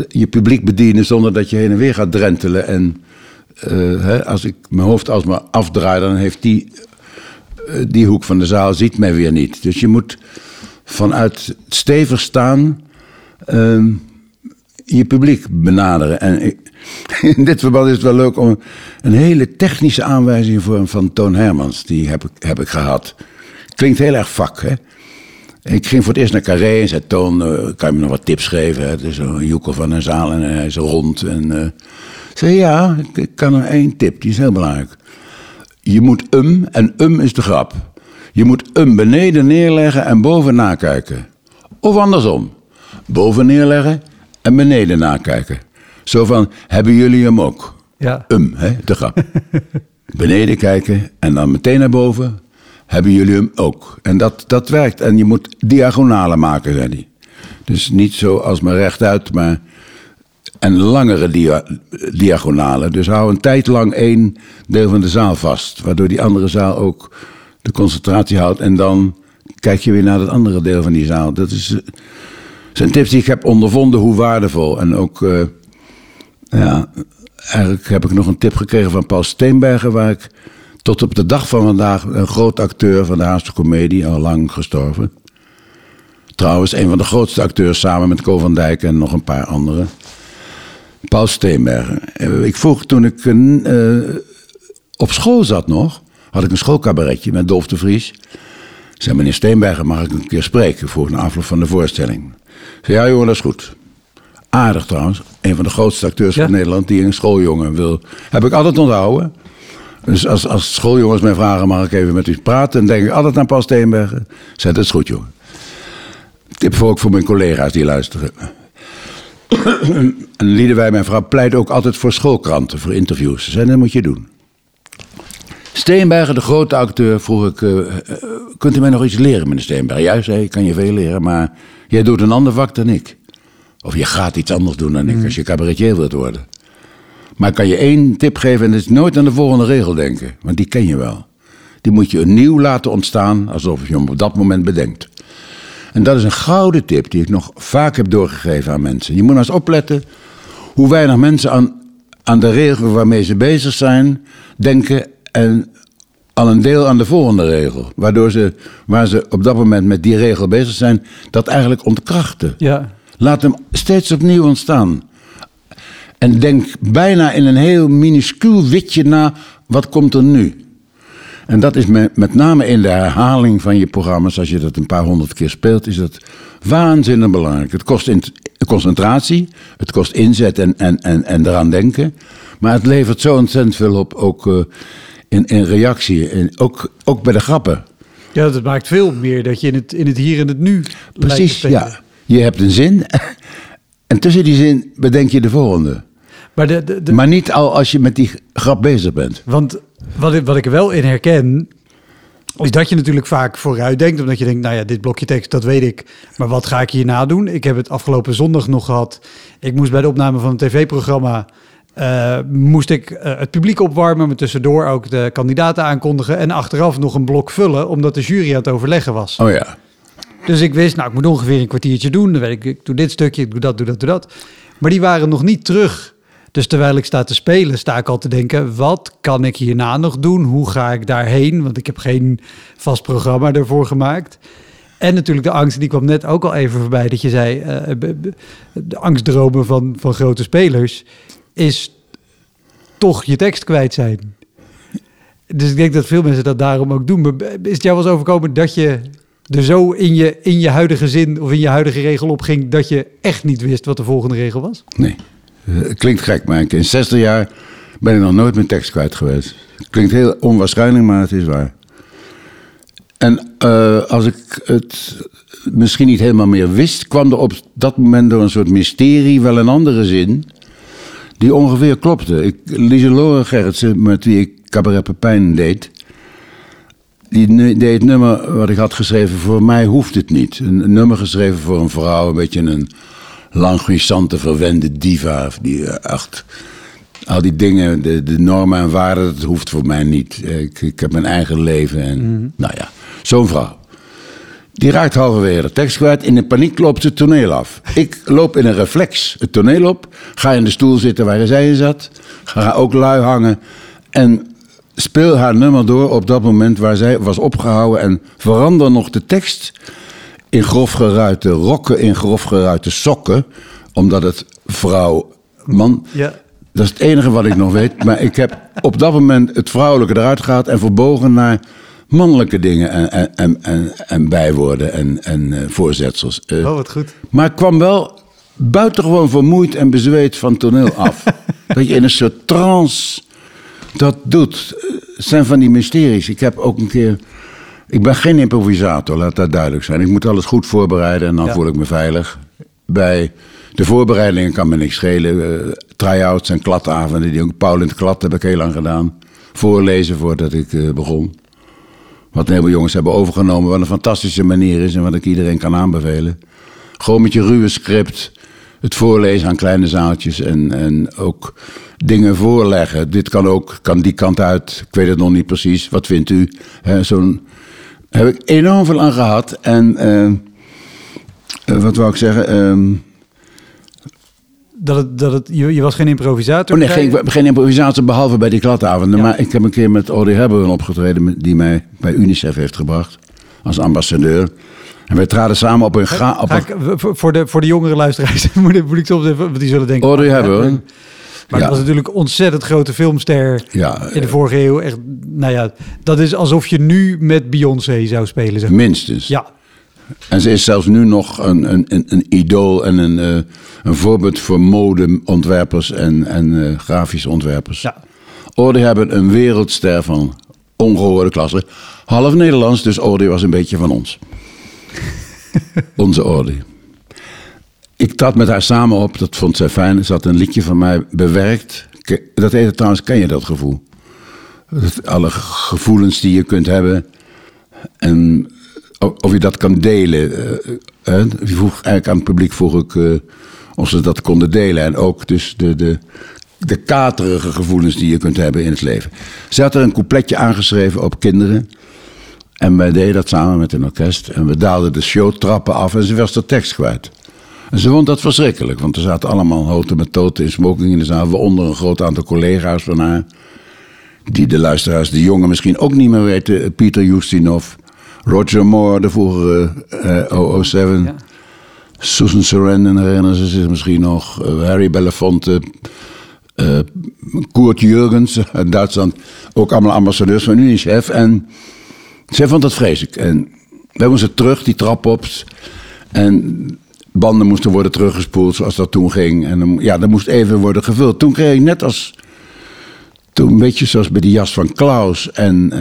je publiek bedienen zonder dat je heen en weer gaat drentelen. En als ik mijn hoofd alsmaar afdraai, dan heeft die hoek van de zaal ziet mij weer niet. Dus je moet vanuit stevig staan je publiek benaderen. En in dit verband is het wel leuk om een hele technische aanwijzing van Toon Hermans, die heb ik gehad. Klinkt heel erg vak, hè? Ik ging voor het eerst naar Carré en zei: Toon, kan je me nog wat tips geven? Het is een joekel van een zaal en hij is rond. En zei: ja, ik kan er één tip, die is heel belangrijk. Je moet en is de grap. Je moet beneden neerleggen en boven nakijken. Of andersom. Boven neerleggen en beneden nakijken. Zo van, hebben jullie hem ook? Ja. Hè, de grap. Beneden kijken en dan meteen naar boven. Hebben jullie hem ook? En dat werkt. En je moet diagonalen maken, zei hij. Dus niet zo als maar rechtuit, maar en langere diagonalen. Dus hou een tijd lang één deel van de zaal vast. Waardoor die andere zaal ook de concentratie houdt. En dan kijk je weer naar het andere deel van die zaal. Dat zijn tips die ik heb ondervonden, hoe waardevol. En ook, eigenlijk heb ik nog een tip gekregen van Paul Steenbergen, waar ik tot op de dag van vandaag, een groot acteur van de Haagse Comedie, al lang gestorven. Trouwens, een van de grootste acteurs samen met Ko van Dijk en nog een paar anderen. Paul Steenbergen. Ik vroeg toen ik op school zat nog, had ik een schoolcabaretje met Dolf de Vries. Ik zei: meneer Steenbergen, mag ik een keer spreken voor een afloop van de voorstelling? Ik zei: ja jongen, dat is goed. Aardig trouwens, een van de grootste acteurs van Nederland die een schooljongen wil. Heb ik altijd onthouden. Dus als schooljongens mij vragen, mag ik even met u praten? Dan denk ik altijd aan Paul Steenbergen. Zei: dat is goed, jongen. Tip voor ook voor mijn collega's die luisteren. En Liedewijn, mijn vrouw, pleit ook altijd voor schoolkranten, voor interviews. Ze zei: dat moet je doen. Steenbergen, de grote acteur, vroeg ik: kunt u mij nog iets leren, meneer Steenbergen? Juist, zei: ik kan je veel leren, maar jij doet een ander vak dan ik. Of je gaat iets anders doen dan ik, als je cabaretier wilt worden. Maar ik kan je één tip geven, en dat is nooit aan de volgende regel denken. Want die ken je wel. Die moet je opnieuw laten ontstaan, alsof je hem op dat moment bedenkt. En dat is een gouden tip die ik nog vaak heb doorgegeven aan mensen. Je moet nou eens opletten hoe weinig mensen aan de regel waarmee ze bezig zijn denken, en al een deel aan de volgende regel. Waardoor waar ze op dat moment met die regel bezig zijn, dat eigenlijk ontkrachten. Ja. Laat hem steeds opnieuw ontstaan. En denk bijna in een heel minuscuul witje na, wat komt er nu? En dat is met name in de herhaling van je programma's, als je dat een paar honderd keer speelt, is dat waanzinnig belangrijk. Het kost concentratie, het kost inzet en eraan denken. Maar het levert zo ontzettend veel op, ook in reactie, ook bij de grappen. Ja, dat maakt veel meer dat je in het hier en het nu lijkt. Precies, ja. Je hebt een zin en tussen die zin bedenk je de volgende. Maar, maar niet al als je met die grap bezig bent. Want wat ik er wel in herken, is dat je natuurlijk vaak vooruit denkt. Omdat je denkt, nou ja, dit blokje tekst, dat weet ik. Maar wat ga ik hierna doen? Ik heb het afgelopen zondag nog gehad. Ik moest bij de opname van een tv-programma het publiek opwarmen, maar tussendoor ook de kandidaten aankondigen. En achteraf nog een blok vullen, omdat de jury aan het overleggen was. Oh ja. Dus ik wist, nou, ik moet ongeveer een kwartiertje doen. Dan weet ik doe dit stukje, ik doe dat. Maar die waren nog niet terug. Dus terwijl ik sta te spelen, sta ik al te denken: wat kan ik hierna nog doen? Hoe ga ik daarheen? Want ik heb geen vast programma daarvoor gemaakt. En natuurlijk de angst, die kwam net ook al even voorbij, dat je zei, de angstdromen van grote spelers is toch je tekst kwijt zijn. Dus ik denk dat veel mensen dat daarom ook doen. Maar is het jou wel eens overkomen dat je er zo in je huidige zin of in je huidige regel op ging, dat je echt niet wist wat de volgende regel was? Nee. Klinkt gek, maar in 60 jaar ben ik nog nooit mijn tekst kwijt geweest. Klinkt heel onwaarschijnlijk, maar het is waar. En als ik het misschien niet helemaal meer wist, kwam er op dat moment door een soort mysterie wel een andere zin die ongeveer klopte. Lieselore Gerritsen, met wie ik Cabaret Pepijn deed, die deed het nummer wat ik had geschreven voor Mij Hoeft Het Niet. Een nummer geschreven voor een vrouw, een beetje een languissante, verwende diva. Die acht, al die dingen, de normen en waarden, dat hoeft voor mij niet. Ik heb mijn eigen leven en nou ja, zo'n vrouw. Die raakt halverwege de tekst kwijt. In de paniek loopt het toneel af. Ik loop in een reflex het toneel op. Ga in de stoel zitten waar zij in zat. Ga ook lui hangen. En speel haar nummer door op dat moment waar zij was opgehouden. En verander nog de tekst in grofgeruite rokken, in grofgeruite sokken. Omdat het vrouw, man... Ja. Dat is het enige wat ik nog weet. Maar ik heb op dat moment het vrouwelijke eruit gehaald en verbogen naar... mannelijke dingen en bijwoorden en voorzetsels. Wat goed. Maar ik kwam wel buitengewoon vermoeid en bezweet van toneel af. Dat je in een soort trance dat doet. Het zijn van die mysteries. Ik heb ook een keer... Ik ben geen improvisator, laat dat duidelijk zijn. Ik moet alles goed voorbereiden en dan voel ik me veilig. Bij de voorbereidingen kan me niks schelen. Try-outs en kladavonden, die ook Paul in het klad heb ik heel lang gedaan. Voorlezen voordat ik begon. Wat een heleboel jongens hebben overgenomen. Wat een fantastische manier is en wat ik iedereen kan aanbevelen. Gewoon met je ruwe script. Het voorlezen aan kleine zaaltjes. En ook dingen voorleggen. Dit kan ook, kan die kant uit. Ik weet het nog niet precies. Wat vindt u? Heb ik enorm veel aan gehad. En wat wou ik zeggen... je was geen improvisator? Oh, nee, geen improvisator, behalve bij die kladavonden. Ja. Maar ik heb een keer met Audrey Hepburn opgetreden... die mij bij UNICEF heeft gebracht als ambassadeur. En wij traden samen op een... Voor de jongere luisteraars moet ik soms even... want die zullen denken... Audrey Hepburn. Maar dat was natuurlijk ontzettend grote filmster in de vorige eeuw. Echt, nou ja, dat is alsof je nu met Beyoncé zou spelen. Zeg maar. Minstens. Ja. En ze is zelfs nu nog een idool en een voorbeeld voor modeontwerpers en grafische ontwerpers. Ja. Orde hebben een wereldster van ongehoorde klasse. Half Nederlands, dus Orde was een beetje van ons. Onze Orde. Ik trad met haar samen op, dat vond zij fijn. Ze had een liedje van mij bewerkt. Dat heet het trouwens, ken je dat gevoel? Alle gevoelens die je kunt hebben en... Of je dat kan delen. Eigenlijk aan het publiek vroeg ik of ze dat konden delen. En ook dus de katerige gevoelens die je kunt hebben in het leven. Ze had er een coupletje aangeschreven op kinderen. En wij deden dat samen met een orkest. En we daalden de showtrappen af en ze was de tekst kwijt. En ze vond dat verschrikkelijk. Want er zaten allemaal houten met toten in smoking in de zaal. Waaronder een groot aantal collega's van haar. Die de luisteraars, de jongen misschien ook niet meer weten. Pieter Justinov. Roger Moore, de vroegere 007. Ja. Susan Sarandon, herinneren ze zich misschien nog. Harry Belafonte. Kurt Jurgens uit Duitsland. Ook allemaal ambassadeurs van UNICEF. En zij vond dat vreselijk. En wij moesten terug, die trap op. En banden moesten worden teruggespoeld zoals dat toen ging. En ja, dat moest even worden gevuld. Toen kreeg ik net als... Toen een beetje zoals bij de jas van Klaus en...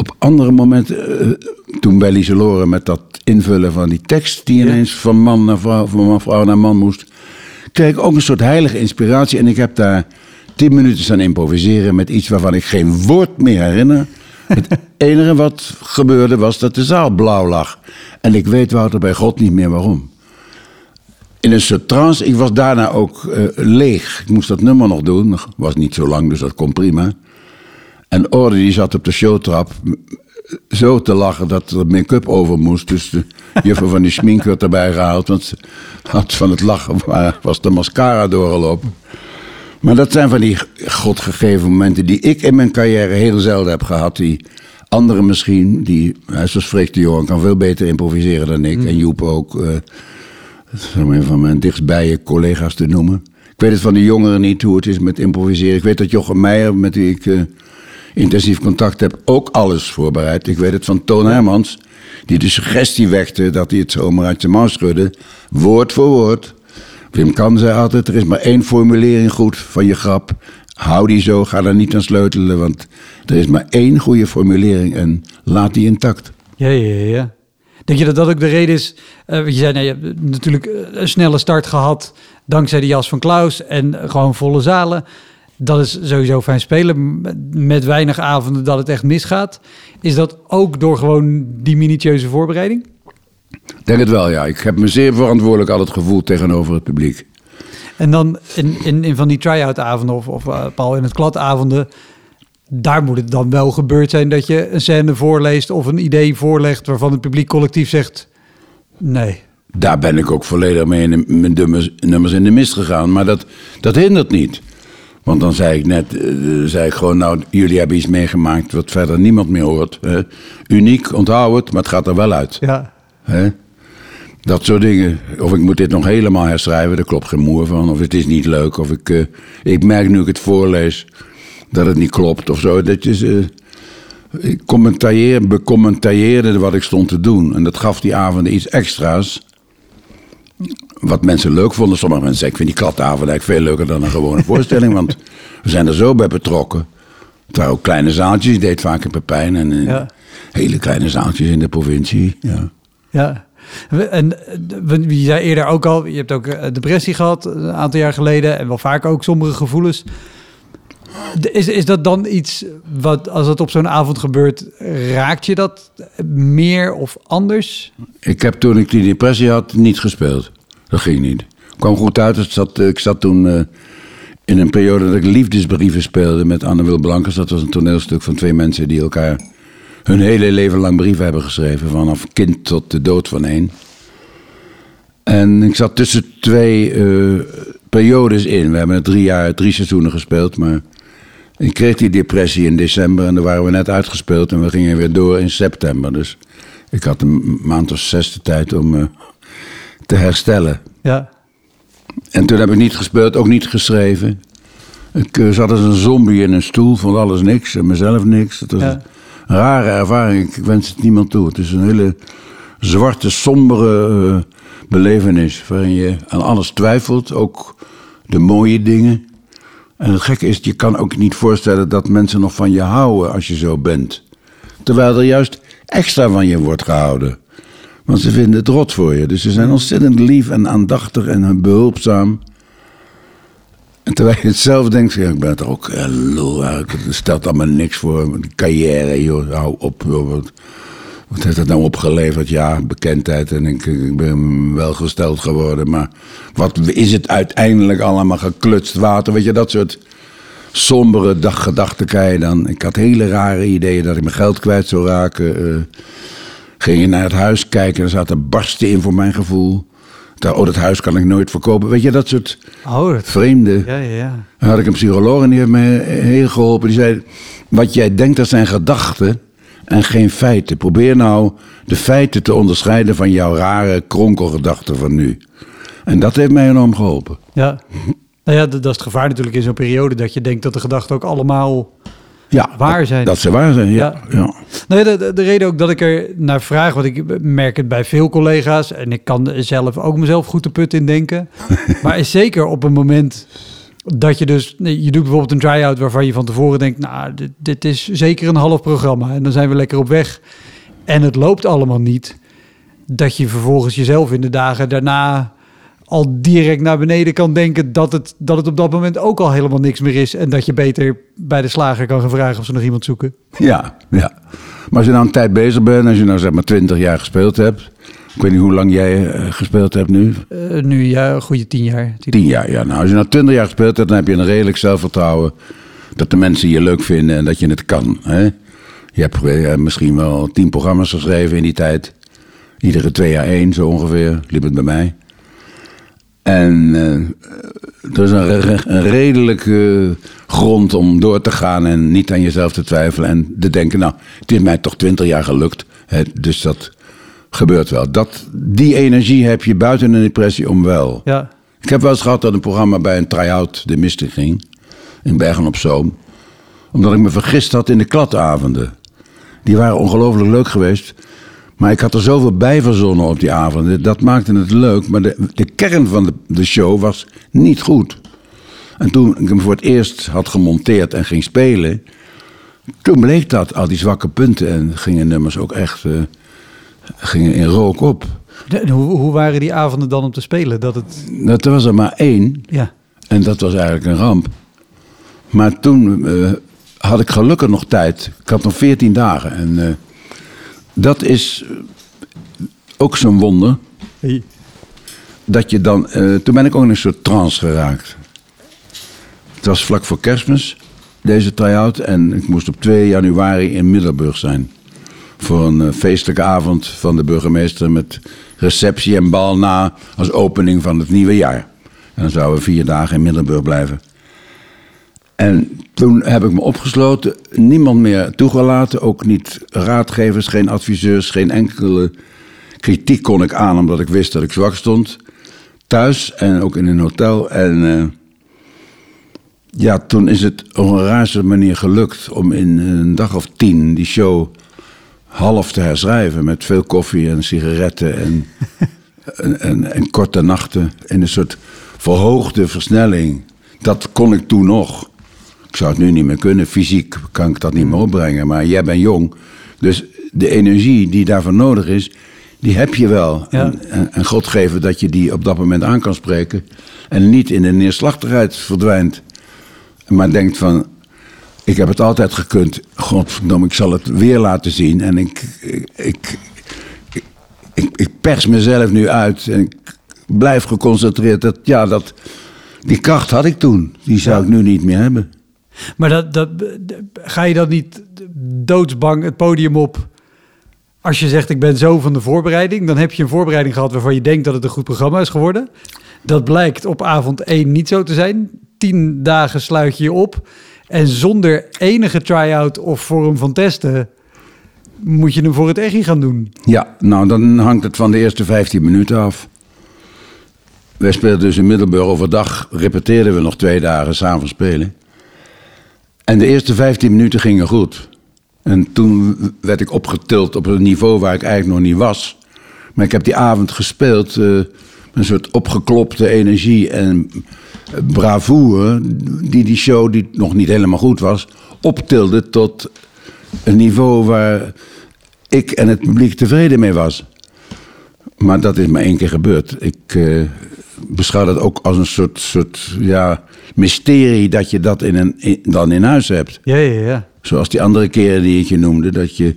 Op andere momenten, toen bij Lieselore met dat invullen van die tekst... die ineens van man naar vrouw, van vrouw naar man moest... kreeg ik ook een soort heilige inspiratie. En ik heb daar 10 minuten staan improviseren... met iets waarvan ik geen woord meer herinner. Het enige wat gebeurde was dat de zaal blauw lag. En ik weet, Wouter, bij God niet meer waarom. In een soort trance, ik was daarna ook leeg. Ik moest dat nummer nog doen. Dat was niet zo lang, dus dat kon prima... En Orde die zat op de showtrap zo te lachen dat er make-up over moest. Dus de juffrouw van die schmink werd erbij gehaald. Want ze had van het lachen, was de mascara doorgelopen. Maar dat zijn van die godgegeven momenten die ik in mijn carrière heel zelden heb gehad. Die anderen misschien, die, zoals Freek de Jongen kan veel beter improviseren dan ik. En Joep ook, om een van mijn dichtstbije collega's te noemen. Ik weet het van de jongeren niet hoe het is met improviseren. Ik weet dat Jochem Meijer, met wie ik... intensief contact heb, ook alles voorbereid. Ik weet het van Toon Hermans, die de suggestie wekte dat hij het zo maar uit zijn mouw schudde, woord voor woord. Wim Kan zei altijd, er is maar één formulering goed van je grap. Hou die zo, ga daar niet aan sleutelen, want er is maar één goede formulering en laat die intact. Ja, ja, ja. Denk je dat dat ook de reden is? Je zei, nee, je hebt natuurlijk een snelle start gehad dankzij de jas van Klaus en gewoon volle zalen. Dat is sowieso fijn spelen met weinig avonden dat het echt misgaat. Is dat ook door gewoon die minutieuze voorbereiding? Ik denk het wel, ja. Ik heb me zeer verantwoordelijk altijd gevoeld tegenover het publiek. En dan in van die try-out-avonden of Paul in het klad-avonden, daar moet het dan wel gebeurd zijn dat je een scène voorleest of een idee voorlegt waarvan het publiek collectief zegt nee. Daar ben ik ook volledig mee in mijn nummers in de mist gegaan. Maar dat hindert niet. Want dan zei ik gewoon, nou, jullie hebben iets meegemaakt wat verder niemand meer hoort. Hè? Uniek, onthoud het, maar het gaat er wel uit. Ja. Hè? Dat soort dingen. Of ik moet dit nog helemaal herschrijven, daar klopt geen moer van. Of het is niet leuk. Of ik merk nu ik het voorlees dat het niet klopt of zo. Dat is, ik becommentarieerde wat ik stond te doen. En dat gaf die avonden iets extra's. Wat mensen leuk vonden. Sommige mensen zeggen, ik vind die kladavond eigenlijk veel leuker dan een gewone voorstelling. Want we zijn er zo bij betrokken. Het waren ook kleine zaaltjes. Ik deed vaak in Pepijn. En hele kleine zaaltjes in de provincie. Ja. En je zei eerder ook al, je hebt ook depressie gehad een aantal jaar geleden. En wel vaak ook sombere gevoelens. Is dat dan iets wat, als dat op zo'n avond gebeurt, raakt je dat meer of anders? Ik heb toen ik die depressie had niet gespeeld. Dat ging niet. Ik kwam goed uit. Ik zat toen in een periode dat ik liefdesbrieven speelde met Anne Wil Blankers. Dat was een toneelstuk van twee mensen die elkaar hun hele leven lang brieven hebben geschreven. Vanaf kind tot de dood van een. En ik zat tussen twee periodes in. We hebben het 3 seizoenen gespeeld, maar ik kreeg die depressie in december en daar waren we net uitgespeeld en we gingen weer door in september. Dus ik had een maand of 6 de tijd om te herstellen. Ja. En toen heb ik niet gespeeld, ook niet geschreven. Ik zat als een zombie in een stoel, vond alles niks en mezelf niks. Het was een rare ervaring, ik wens het niemand toe. Het is een hele zwarte, sombere belevenis waarin je aan alles twijfelt, ook de mooie dingen. En het gekke is, je kan ook niet voorstellen dat mensen nog van je houden als je zo bent. Terwijl er juist extra van je wordt gehouden. Want ze vinden het rot voor je. Dus ze zijn ontzettend lief en aandachtig en behulpzaam. En terwijl je het zelf denkt, ik ben toch ook lul, het stelt allemaal niks voor. Carrière, joh, hou op. Wat heeft dat nou opgeleverd? Ja, bekendheid en ik ben welgesteld geworden. Maar wat is het uiteindelijk allemaal? Geklutst water, weet je, dat soort sombere gedachten krijg je dan. Ik had hele rare ideeën dat ik mijn geld kwijt zou raken. Ging je naar het huis kijken, er zaten barsten in voor mijn gevoel. Dat huis kan ik nooit verkopen. Weet je, dat soort vreemde. Ja. Dan had ik een psycholoog en die heeft me heel geholpen. Die zei, wat jij denkt, dat zijn gedachten en geen feiten. Probeer nou de feiten te onderscheiden van jouw rare kronkelgedachten van nu. En dat heeft mij enorm geholpen. Ja, nou ja, dat is het gevaar natuurlijk in zo'n periode, dat je denkt dat de gedachten ook allemaal waar zijn. Dat ze waar zijn, ja. Nou ja, de reden ook dat ik er naar vraag, want ik merk het bij veel collega's en ik kan zelf ook mezelf goed de put in denken. Maar is zeker op een moment dat je dus, je doet bijvoorbeeld een try-out waarvan je van tevoren denkt, nou, dit is zeker een half programma en dan zijn we lekker op weg. En het loopt allemaal niet. Dat je vervolgens jezelf in de dagen daarna al direct naar beneden kan denken dat het op dat moment ook al helemaal niks meer is en dat je beter bij de slager kan gaan vragen of ze nog iemand zoeken. Ja. Maar als je nou een tijd bezig bent, als je nou zeg maar 20 jaar gespeeld hebt, ik weet niet hoe lang jij gespeeld hebt nu. Een goede 10 jaar. 10 jaar, ja. Nou, als je nou 20 jaar gespeeld hebt, dan heb je een redelijk zelfvertrouwen dat de mensen je leuk vinden en dat je het kan. Hè? Je hebt misschien wel 10 programma's geschreven in die tijd. Iedere 2 jaar 1, zo ongeveer, liep het bij mij. En er is een redelijke grond om door te gaan en niet aan jezelf te twijfelen en te denken, nou, het is mij toch 20 jaar gelukt, hè, dus dat gebeurt wel. Die energie heb je buiten een depressie om wel. Ja. Ik heb wel eens gehad dat een programma bij een try-out de mist ging. In Bergen op Zoom. Omdat ik me vergist had in de kladavonden. Die waren ongelooflijk leuk geweest. Maar ik had er zoveel bij verzonnen op die avonden. Dat maakte het leuk. Maar de kern van de show was niet goed. En toen ik hem voor het eerst had gemonteerd en ging spelen, toen bleek dat al die zwakke punten en gingen nummers ook echt gingen in rook op. Hoe waren die avonden dan om te spelen? Dat was er maar één. Ja. En dat was eigenlijk een ramp. Maar toen had ik gelukkig nog tijd. Ik had nog 14 dagen. En dat is ook zo'n wonder. Hey. Dat je dan... toen ben ik ook in een soort trance geraakt. Het was vlak voor Kerstmis, deze try-out. En ik moest op 2 januari in Middelburg zijn. Voor een feestelijke avond van de burgemeester met receptie en bal na als opening van het nieuwe jaar. En dan zouden we 4 dagen in Middelburg blijven. En toen heb ik me opgesloten, niemand meer toegelaten, ook niet raadgevers, geen adviseurs, geen enkele kritiek kon ik aan, omdat ik wist dat ik zwak stond. Thuis en ook in een hotel. En toen is het op een raarse manier gelukt om in een dag of 10 die show half te herschrijven met veel koffie en sigaretten en korte nachten in een soort verhoogde versnelling. Dat kon ik toen nog. Ik zou het nu niet meer kunnen. Fysiek kan ik dat niet meer opbrengen. Maar jij bent jong. Dus de energie die daarvoor nodig is, die heb je wel. Ja. En God geven dat je die op dat moment aan kan spreken. En niet in de neerslachtigheid verdwijnt. Maar denkt van, ik heb het altijd gekund. Godverdomme, ik zal het weer laten zien. En ik pers mezelf nu uit. En ik blijf geconcentreerd. Die kracht had ik toen. Die zou ik nu niet meer hebben. Maar ga je dan niet doodsbang het podium op? Als je zegt, ik ben zo van de voorbereiding. Dan heb je een voorbereiding gehad waarvan je denkt dat het een goed programma is geworden. Dat blijkt op avond 1 niet zo te zijn. 10 dagen sluit je je op. En zonder enige try-out of vorm van testen moet je hem voor het echi gaan doen. Ja, nou dan hangt het van de eerste 15 minuten af. Wij speelden dus in Middelburg overdag, repeteerden we nog 2 dagen, 's avonds spelen. En de eerste 15 minuten gingen goed. En toen werd ik opgetild op een niveau waar ik eigenlijk nog niet was. Maar ik heb die avond gespeeld een soort opgeklopte energie en bravoure die show, die nog niet helemaal goed was, optilde tot een niveau waar ik en het publiek tevreden mee was. Maar dat is maar 1 keer gebeurd. Ik beschouw dat ook als een soort mysterie dat je dat dan in huis hebt. Ja. Zoals die andere keren die ik je noemde, dat je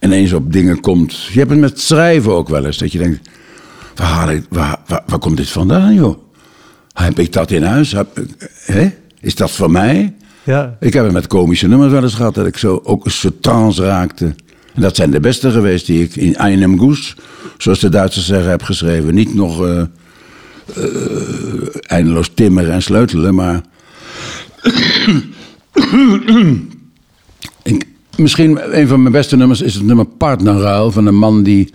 ineens op dingen komt. Je hebt het met schrijven ook wel eens, dat je denkt, waar komt dit vandaan, joh? Heb ik dat in huis? Is dat van mij? Ja. Ik heb het met komische nummers wel eens gehad, dat ik zo ook een soort trance raakte. En dat zijn de beste geweest die ik in einem Goes, zoals de Duitsers zeggen, heb geschreven. Niet nog eindeloos timmeren en sleutelen, maar misschien een van mijn beste nummers is het nummer Partnerruil van een man die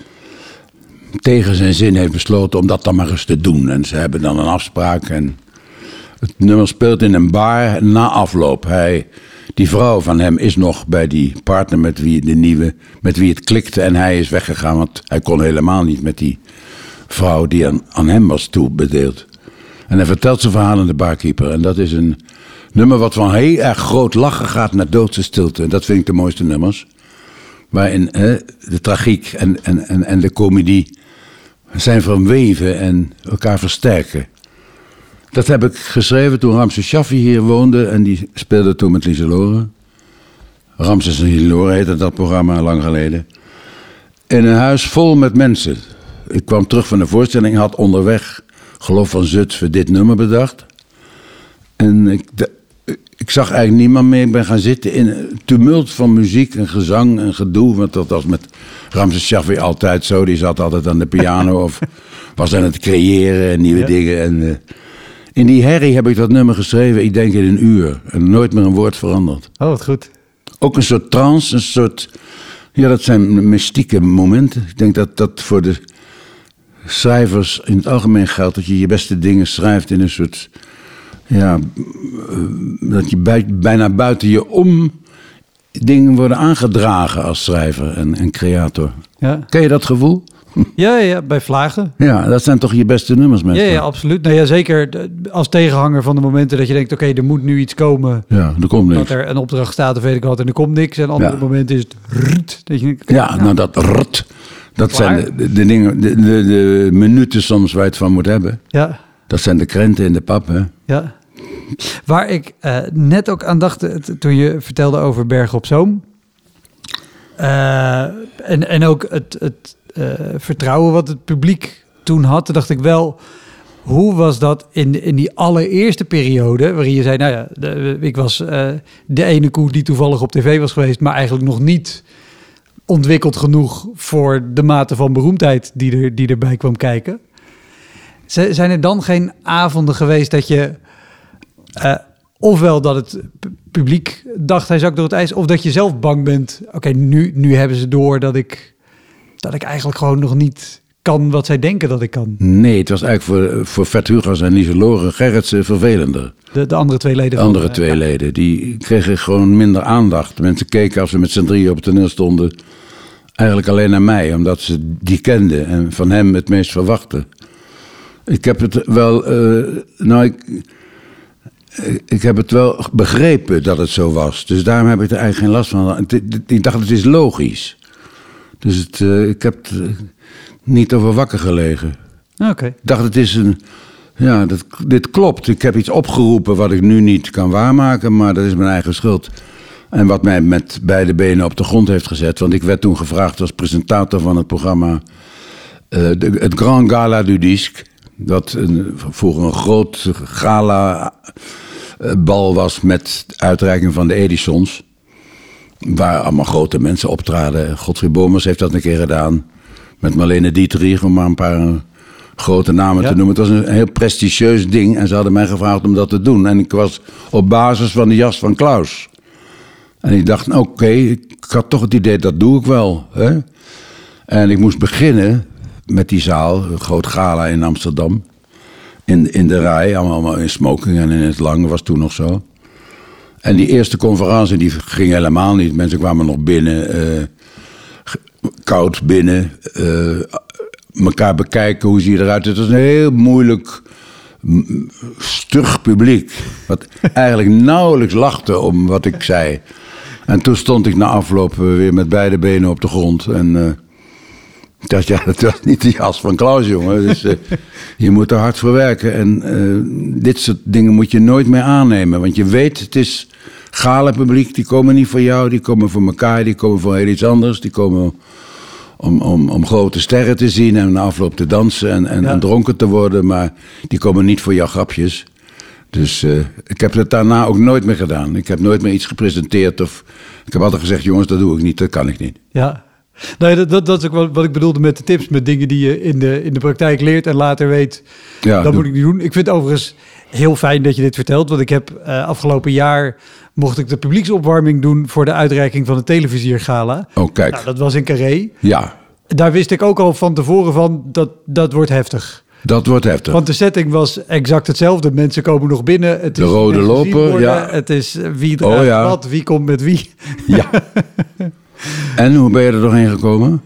tegen zijn zin heeft besloten om dat dan maar eens te doen. En ze hebben dan een afspraak en het nummer speelt in een bar na afloop. Die vrouw van hem is nog bij die partner met wie het klikte en hij is weggegaan, want hij kon helemaal niet met die vrouw die aan hem was toebedeeld. En hij vertelt zijn verhaal aan de barkeeper. En dat is een nummer wat van heel erg groot lachen gaat naar doodse stilte. En dat vind ik de mooiste nummers. Waarin de tragiek en de komedie zijn verweven en elkaar versterken. Dat heb ik geschreven toen Ramses Shaffy hier woonde. En die speelde toen met Lieselore. Ramses en Lieselore heette dat programma, lang geleden. In een huis vol met mensen. Ik kwam terug van de voorstelling, had onderweg Geloof van Zutphen dit nummer bedacht. En ik zag eigenlijk niemand meer. Ik ben gaan zitten in een tumult van muziek en gezang en gedoe. Want dat was met Ramses Shaffy altijd zo. Die zat altijd aan de piano of was aan het creëren en nieuwe dingen. En in die herrie heb ik dat nummer geschreven, ik denk in een uur. En nooit meer een woord veranderd. Oh, wat goed. Ook een soort trance, een soort... Ja, dat zijn mystieke momenten. Ik denk dat dat voor de schrijvers in het algemeen geldt, dat je je beste dingen schrijft in een soort... Ja, dat je bijna buiten je om dingen worden aangedragen als schrijver en creator. Ja. Ken je dat gevoel? Ja, bij vlagen. Ja, dat zijn toch je beste nummers, mensen? Ja, absoluut. Nou ja, zeker als tegenhanger van de momenten dat je denkt, oké, er moet nu iets komen. Ja, er komt niks. Dat er een opdracht staat of weet ik wat en er komt niks. En andere momenten is het rrt. Dat je denkt, nou dat rrt. Dat klaar. Zijn de dingen, de minuten soms waar je het van moet hebben. Ja. Dat zijn de krenten in de pap, hè? Ja. Waar ik net ook aan dacht toen je vertelde over Bergen op Zoom. En ook het vertrouwen wat het publiek toen had. Toen dacht ik wel, hoe was dat in die allereerste periode? Waarin je zei, nou ja, ik was de ene koe die toevallig op tv was geweest. Maar eigenlijk nog niet ontwikkeld genoeg voor de mate van beroemdheid die erbij kwam kijken. Zijn er dan geen avonden geweest dat je... ofwel dat het publiek dacht hij zakt door het ijs... of dat je zelf bang bent. Oké, nu hebben ze door dat ik eigenlijk gewoon nog niet kan wat zij denken dat ik kan. Nee, het was eigenlijk voor Fred Hugas en Lieselore Gerritsen vervelender. De andere twee leden. Die kregen gewoon minder aandacht. Mensen keken als ze met z'n drieën op het toneel stonden... eigenlijk alleen naar mij, omdat ze die kenden... en van hem het meest verwachten. Ik heb het wel... Ik heb het wel begrepen dat het zo was. Dus daarom heb ik er eigenlijk geen last van. Ik dacht, het is logisch. Dus ik heb het niet over wakker gelegen. Okay. Ik dacht, het is dit klopt. Ik heb iets opgeroepen wat ik nu niet kan waarmaken, maar dat is mijn eigen schuld. En wat mij met beide benen op de grond heeft gezet. Want ik werd toen gevraagd als presentator van het programma... het Grand Gala du Disque. Dat vroeger een groot galabal was met uitreiking van de Edisons. Waar allemaal grote mensen optraden. Godfried Bomers heeft dat een keer gedaan. Met Marlene Dietrich, om maar een paar grote namen te noemen. Het was een heel prestigieus ding. En ze hadden mij gevraagd om dat te doen. En ik was op basis van de jas van Klaus. En ik dacht, oké, ik had toch het idee, dat doe ik wel. Hè? En ik moest beginnen... met die zaal, een groot gala in Amsterdam. In de rij, allemaal in smoking en in het lang, was toen nog zo. En die eerste conferentie, die ging helemaal niet. Mensen kwamen nog binnen, koud binnen. Elkaar bekijken, hoe zie je eruit. Het was een heel moeilijk, stug publiek. Wat eigenlijk nauwelijks lachte om wat ik zei. En toen stond ik na afloop weer met beide benen op de grond. En... dat was niet de jas van Klaus, jongen. Dus je moet er hard voor werken. En dit soort dingen moet je nooit meer aannemen. Want je weet, het is gale publiek. Die komen niet voor jou, die komen voor elkaar. Die komen voor heel iets anders. Die komen om grote sterren te zien en na afloop te dansen en dronken te worden. Maar die komen niet voor jouw grapjes. Dus ik heb dat daarna ook nooit meer gedaan. Ik heb nooit meer iets gepresenteerd. Of ik heb altijd gezegd, jongens, dat doe ik niet. Dat kan ik niet. Ja. Nou ja, dat is ook wat ik bedoelde met de tips. Met dingen die je in de praktijk leert en later weet. Ja, dat moet ik niet doen. Ik vind het overigens heel fijn dat je dit vertelt. Want ik heb afgelopen jaar... mocht ik de publieksopwarming doen... voor de uitreiking van het Televisiergala. Oh, kijk. Nou, dat was in Carré. Ja. Daar wist ik ook al van tevoren van... dat wordt heftig. Dat wordt heftig. Want de setting was exact hetzelfde. Mensen komen nog binnen. Het is de rode loper, ja. Het is wie draagt wat, wie komt met wie. Ja. En hoe ben je er doorheen gekomen?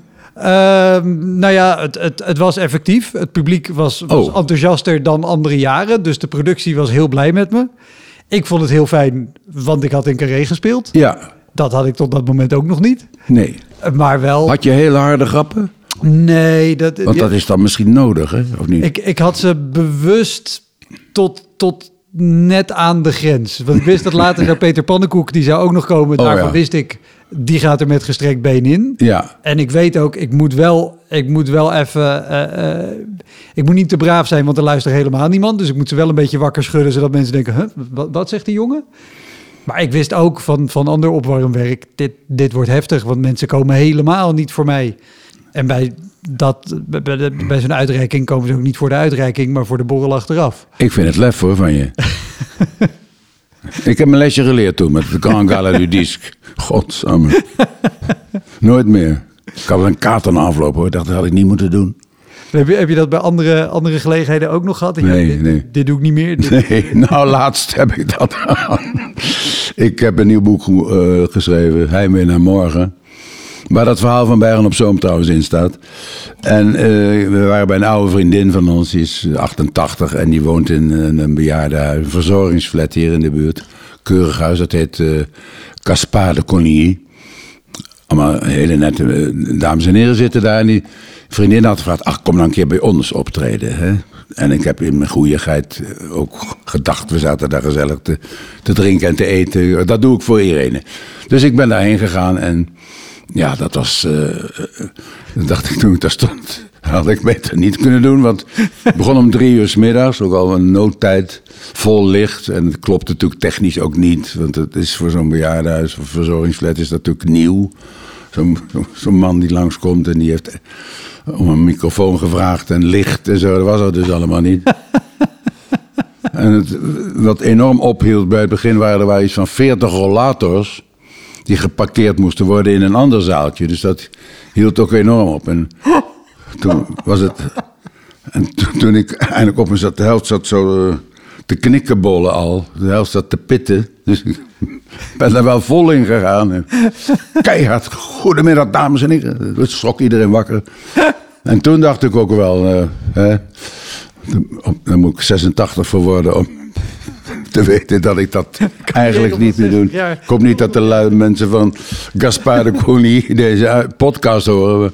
Het was effectief. Het publiek was enthousiaster dan andere jaren. Dus de productie was heel blij met me. Ik vond het heel fijn, want ik had in Carré gespeeld. Ja. Dat had ik tot dat moment ook nog niet. Nee. Maar wel... Had je hele harde grappen? Nee. Want dat is dan misschien nodig, hè? Of niet? Ik had ze bewust tot net aan de grens. Want ik wist dat later zou Peter Pannenkoek, die zou ook nog komen. Daarvan wist ik... Die gaat er met gestrekt been in. Ja. En ik weet ook, ik moet wel even... ik moet niet te braaf zijn, want er luistert helemaal niemand. Dus ik moet ze wel een beetje wakker schudden... zodat mensen denken, wat zegt die jongen? Maar ik wist ook van ander opwarmwerk... Dit wordt heftig, want mensen komen helemaal niet voor mij. En bij zo'n uitreiking komen ze ook niet voor de uitreiking... maar voor de borrel achteraf. Ik vind het lef hoor, van je. Ik heb mijn lesje geleerd toen met de Grand Gala du Disque. Godsamme. Nooit meer. Ik had wel een kaart aan aflopen hoor. Ik dacht, dat had ik niet moeten doen. Heb je dat bij andere gelegenheden ook nog gehad? Nee. Dit doe ik niet meer? Nee, nou laatst heb ik dat aan. Ik heb een nieuw boek geschreven. Heimwee naar morgen. Waar dat verhaal van Bergen op Zoom trouwens in staat. En we waren bij een oude vriendin van ons, die is 88... en die woont in een bejaardenhuis, een verzorgingsflat hier in de buurt. Keurig huis, dat heet Caspar de Coligny. allemaal hele nette dames en heren zitten daar. En die vriendin had gevraagd, ach, kom dan een keer bij ons optreden. Hè? En ik heb in mijn goeieheid ook gedacht, we zaten daar gezellig te drinken en te eten. Dat doe ik voor iedereen. Dus ik ben daarheen gegaan en ja, dat was, dacht ik toen ik daar stond, had ik beter niet kunnen doen. Want het begon om 3 uur 's middags, ook al een noodtijd, vol licht. En het klopte natuurlijk technisch ook niet. Want het is voor zo'n bejaardenhuis of verzorgingsflat is dat natuurlijk nieuw. Zo'n man die langskomt en die heeft om een microfoon gevraagd en licht en zo. Dat was er dus allemaal niet. En wat enorm ophield bij het begin waren er wel iets van 40 rollators... die geparkeerd moesten worden in een ander zaaltje. Dus dat hield ook enorm op. En toen was het... En toen ik eindelijk op me zat, de helft zat zo te knikkenbollen al. De helft zat te pitten. Dus ik ben daar wel vol in gegaan. Keihard, goedemiddag dames en heren. Dat schrok iedereen wakker. En toen dacht ik ook wel... daar moet ik 86 voor worden om te weten dat ik dat eigenlijk niet meer doe. Ik hoop niet dat de lui mensen van Gaspar de Cougny deze podcast horen.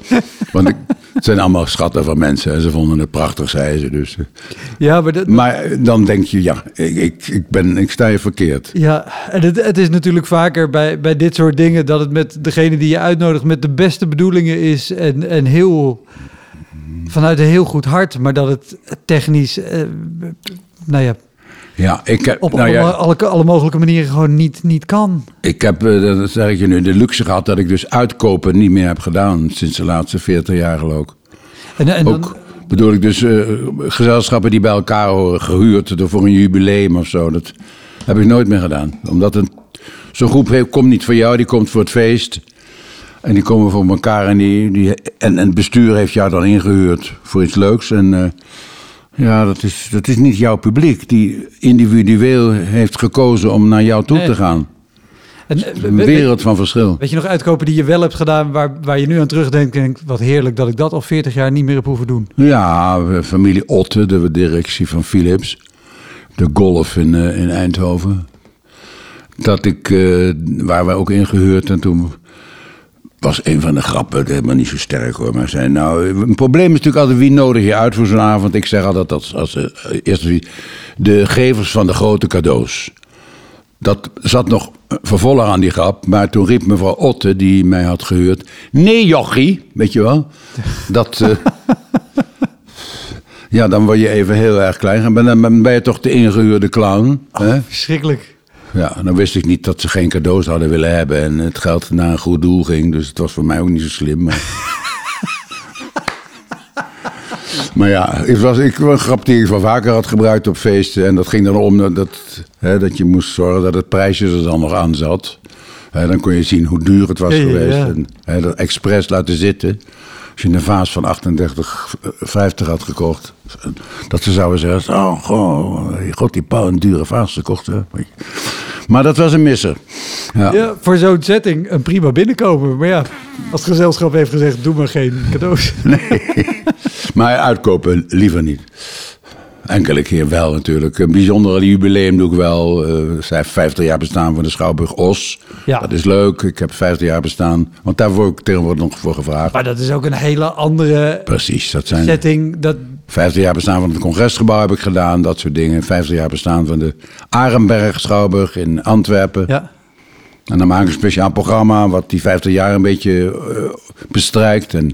Want het zijn allemaal schatten van mensen. En ze vonden het prachtig, zeiden ze. Dus. Ja, maar dan denk je, ja, ik sta hier verkeerd. Ja, en het is natuurlijk vaker bij dit soort dingen... dat het met degene die je uitnodigt met de beste bedoelingen is. En heel vanuit een heel goed hart. Maar dat het technisch... Ja, ik heb, alle mogelijke manieren gewoon niet kan. Ik heb, dat zeg ik je nu, de luxe gehad dat ik dus uitkopen niet meer heb gedaan. Sinds de laatste 40 jaar geloof ik. En ook dan, bedoel ik dus gezelschappen die bij elkaar horen, gehuurd voor een jubileum of zo. Dat heb ik nooit meer gedaan. Omdat zo'n groep komt niet voor jou, die komt voor het feest. En die komen voor elkaar en het bestuur heeft jou dan ingehuurd voor iets leuks en... Ja, dat is niet jouw publiek die individueel heeft gekozen om naar jou toe te gaan. Een wereld van verschil. Weet je nog uitkopen die je wel hebt gedaan, waar je nu aan terugdenkt en denkt, wat heerlijk dat ik dat al 40 jaar niet meer heb hoeven doen? Ja, familie Otte, de directie van Philips, de golf in Eindhoven. Waar wij ook ingehuurd en toen... was een van de grappen, helemaal niet zo sterk hoor. Maar zei, een probleem is natuurlijk altijd wie nodig je uit voor zo'n avond. Ik zeg altijd als eerste de gevers van de grote cadeaus. Dat zat nog vervoller aan die grap. Maar toen riep mevrouw Otte, die mij had gehuurd... Nee jochie, weet je wel. Dat, ja, dan word je even heel erg klein. En dan ben je toch de ingehuurde clown. Oh, hè? Verschrikkelijk. Ja, dan wist ik niet dat ze geen cadeaus hadden willen hebben. En het geld naar een goed doel ging. Dus het was voor mij ook niet zo slim. Maar, maar ja, ik was een grap die ik wel vaker had gebruikt op feesten. En dat ging dan om dat je moest zorgen dat het prijsje er dan nog aan zat. Dan kon je zien hoe duur het was geweest. Ja. En dat expres laten zitten. Als je een vaas van 38,50 had gekocht... dat ze zouden zeggen... oh, god, die Paul een dure vaas gekocht. Hè? Maar dat was een misser. Ja, voor zo'n setting een prima binnenkomen. Maar ja, als het gezelschap heeft gezegd... doe maar geen cadeaus. Nee, maar uitkopen liever niet. Enkele keer wel natuurlijk. Een bijzonder jubileum doe ik wel. Zij heeft 50 jaar bestaan van de Schouwburg Os. Ja. Dat is leuk. Ik heb 50 jaar bestaan. Want daar word ik tegenwoordig nog voor gevraagd. Maar dat is ook een hele andere setting. 50 jaar bestaan van het Congresgebouw heb ik gedaan. Dat soort dingen. 50 jaar bestaan van de Arenberg Schouwburg in Antwerpen. Ja. En dan maak ik een speciaal programma... wat die 50 jaar een beetje bestrijkt... en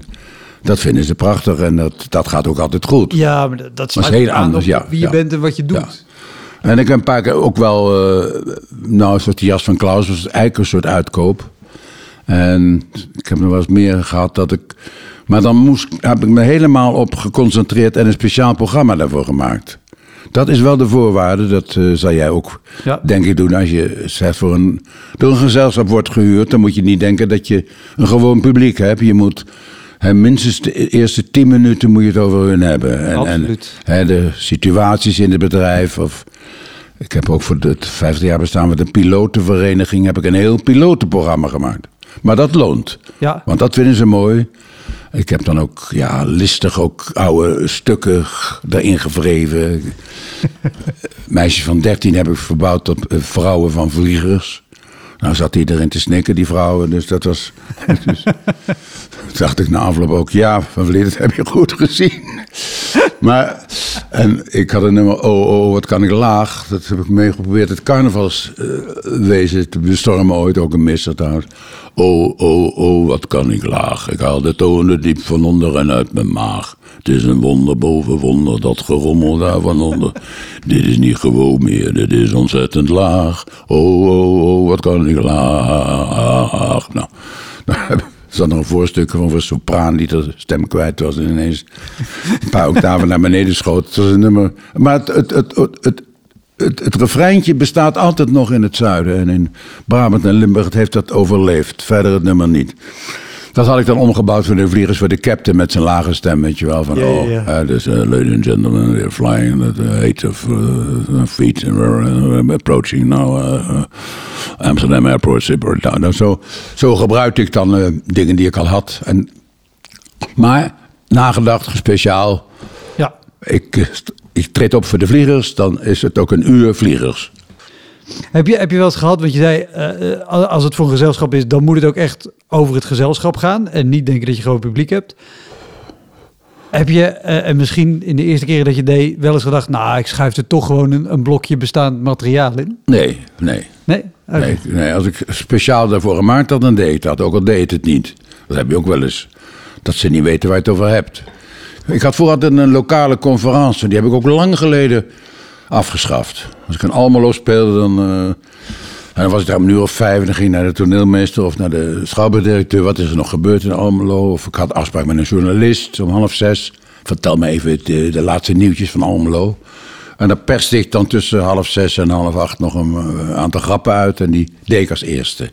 dat vinden ze prachtig en dat gaat ook altijd goed. Ja, maar dat is heel anders. Ja, wie je bent en wat je doet. Ja. En ik heb een paar keer ook wel... zoals die jas van Klaus was eigenlijk een soort uitkoop. En ik heb nog wel eens meer gehad dat ik... Maar dan heb ik me helemaal op geconcentreerd... en een speciaal programma daarvoor gemaakt. Dat is wel de voorwaarde. Dat zal jij ook, denk ik, doen. Als je door een gezelschap wordt gehuurd... dan moet je niet denken dat je een gewoon publiek hebt. Je moet... minstens de eerste 10 minuten moet je het over hun hebben. En de situaties in het bedrijf. Ik heb ook voor het 50 jaar bestaan met een pilotenvereniging... heb ik een heel pilotenprogramma gemaakt. Maar dat loont. Ja. Want dat vinden ze mooi. Ik heb dan ook listig ook oude stukken daarin gevreven. Meisjes van 13 heb ik verbouwd tot vrouwen van vliegers. Nou zat hij erin te snikken, die vrouwen. Dus dat was... Dus, dacht ik na afloop ook... Ja, Van Vliet, dat heb je goed gezien. Maar... En ik had een nummer... Oh, wat kan ik laag? Dat heb ik meegeprobeerd. Het carnavalswezen te bestormen ooit. Ook een misser trouwens. Oh, wat kan ik laag? Ik haal de tonen diep van onder en uit mijn maag. Het is een wonder boven wonder, dat gerommel daar van onder. Dit is niet gewoon meer, dit is ontzettend laag. Oh, wat kan ik laag? Nou, er zat nog een voorstuk van een sopraan die de stem kwijt was. En ineens een paar octaven naar beneden schoot. Het was een nummer. Maar het refreintje bestaat altijd nog in het zuiden. En in Brabant en Limburg, het heeft dat overleefd. Verder het nummer niet. Dat had ik dan omgebouwd voor de Vliegers, voor de captain met zijn lage stem, weet je wel. Van, dus ladies and gentlemen, they're flying at the height of feet and we're approaching now Amsterdam Airport, Zipper. Nou, zo gebruikte ik dan dingen die ik al had. En, maar nagedacht, speciaal. Ja. Ik treed op voor de Vliegers, dan is het ook een uur Vliegers. Heb je wel eens gehad, want je zei, als het voor een gezelschap is, dan moet het ook echt over het gezelschap gaan en niet denken dat je groot publiek hebt. Heb je, en misschien in de eerste keren dat je deed, wel eens gedacht, nou, ik schuif er toch gewoon een blokje bestaand materiaal in? Nee. Nee, als ik speciaal daarvoor gemaakt had, dan deed ik dat, ook al deed het niet. Dat heb je ook wel eens, dat ze niet weten waar je het over hebt. Ik had vooral een lokale conferentie, die heb ik ook lang geleden afgeschaft. Als ik in Almelo speelde, dan was ik daar om een uur of 5 en dan ging ik naar de toneelmeester of naar de schouwburgdirecteur. Wat is er nog gebeurd in Almelo? Of ik had afspraak met een journalist om half 6. Vertel me even de laatste nieuwtjes van Almelo. En dan perste ik dan tussen 5:30 en 7:30 nog een aantal grappen uit. En die deed ik als eerste.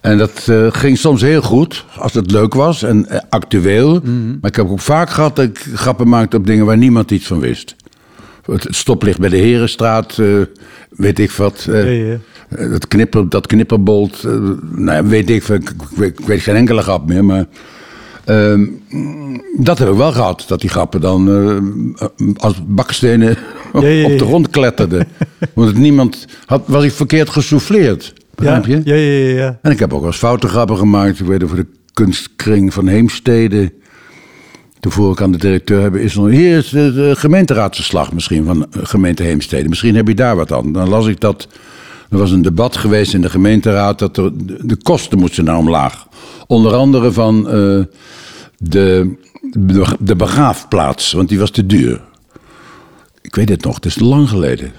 En dat ging soms heel goed, als het leuk was en actueel. Mm-hmm. Maar ik heb ook vaak gehad dat ik grappen maakte op dingen waar niemand iets van wist. Het stoplicht bij de Herenstraat, weet ik wat. Dat knipperbolt, weet ik veel. Ik weet geen enkele grap meer, maar... dat heb ik wel gehad, dat die grappen dan als bakstenen op de grond kletterden. Want niemand was ik verkeerd gesouffleerd, begrijp je? Ja. En ik heb ook wel eens foute grappen gemaakt. Ik weet voor de kunstkring van Heemstede... Toen vroeg ik aan de directeur, hier is de gemeenteraadsverslag misschien van gemeente Heemstede. Misschien heb je daar wat aan. Dan las ik dat, er was een debat geweest in de gemeenteraad dat de kosten moesten naar omlaag. Onder andere van de begraafplaats, want die was te duur. Ik weet het nog, het is lang geleden.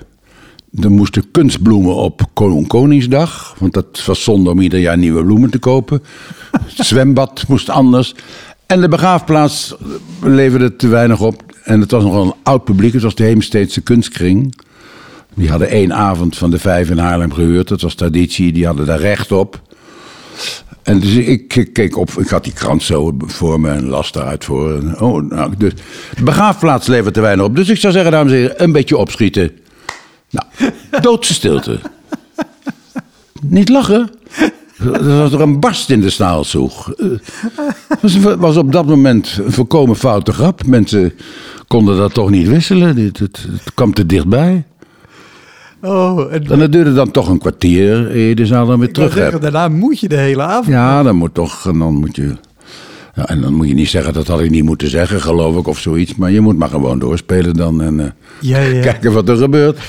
Er moesten kunstbloemen op Koningsdag, want dat was zonde om ieder jaar nieuwe bloemen te kopen. Het zwembad moest anders. En de begraafplaats leverde te weinig op. En het was nogal een oud publiek. Het was de Heemsteedse kunstkring. Die hadden 1 avond van de 5 in Haarlem gehuurd. Dat was traditie. Die hadden daar recht op. En dus ik keek op. Ik had die krant zo voor me en las daaruit voor. Dus de begraafplaats leverde te weinig op. Dus ik zou zeggen, dames en heren, een beetje opschieten. Nou, doodse stilte. Niet lachen. Er was er een barst in de staalzoeg. Het was op dat moment een volkomen foute grap. Mensen konden dat toch niet wisselen. Het kwam te dichtbij. En dat duurde dan toch een kwartier eer je de zaal dan weer terug hebt. Daarna moet je de hele avond. Ja, dan moet je... Ja, en dan moet je niet zeggen, dat had ik niet moeten zeggen, geloof ik, of zoiets. Maar je moet maar gewoon doorspelen dan en kijken wat er gebeurt.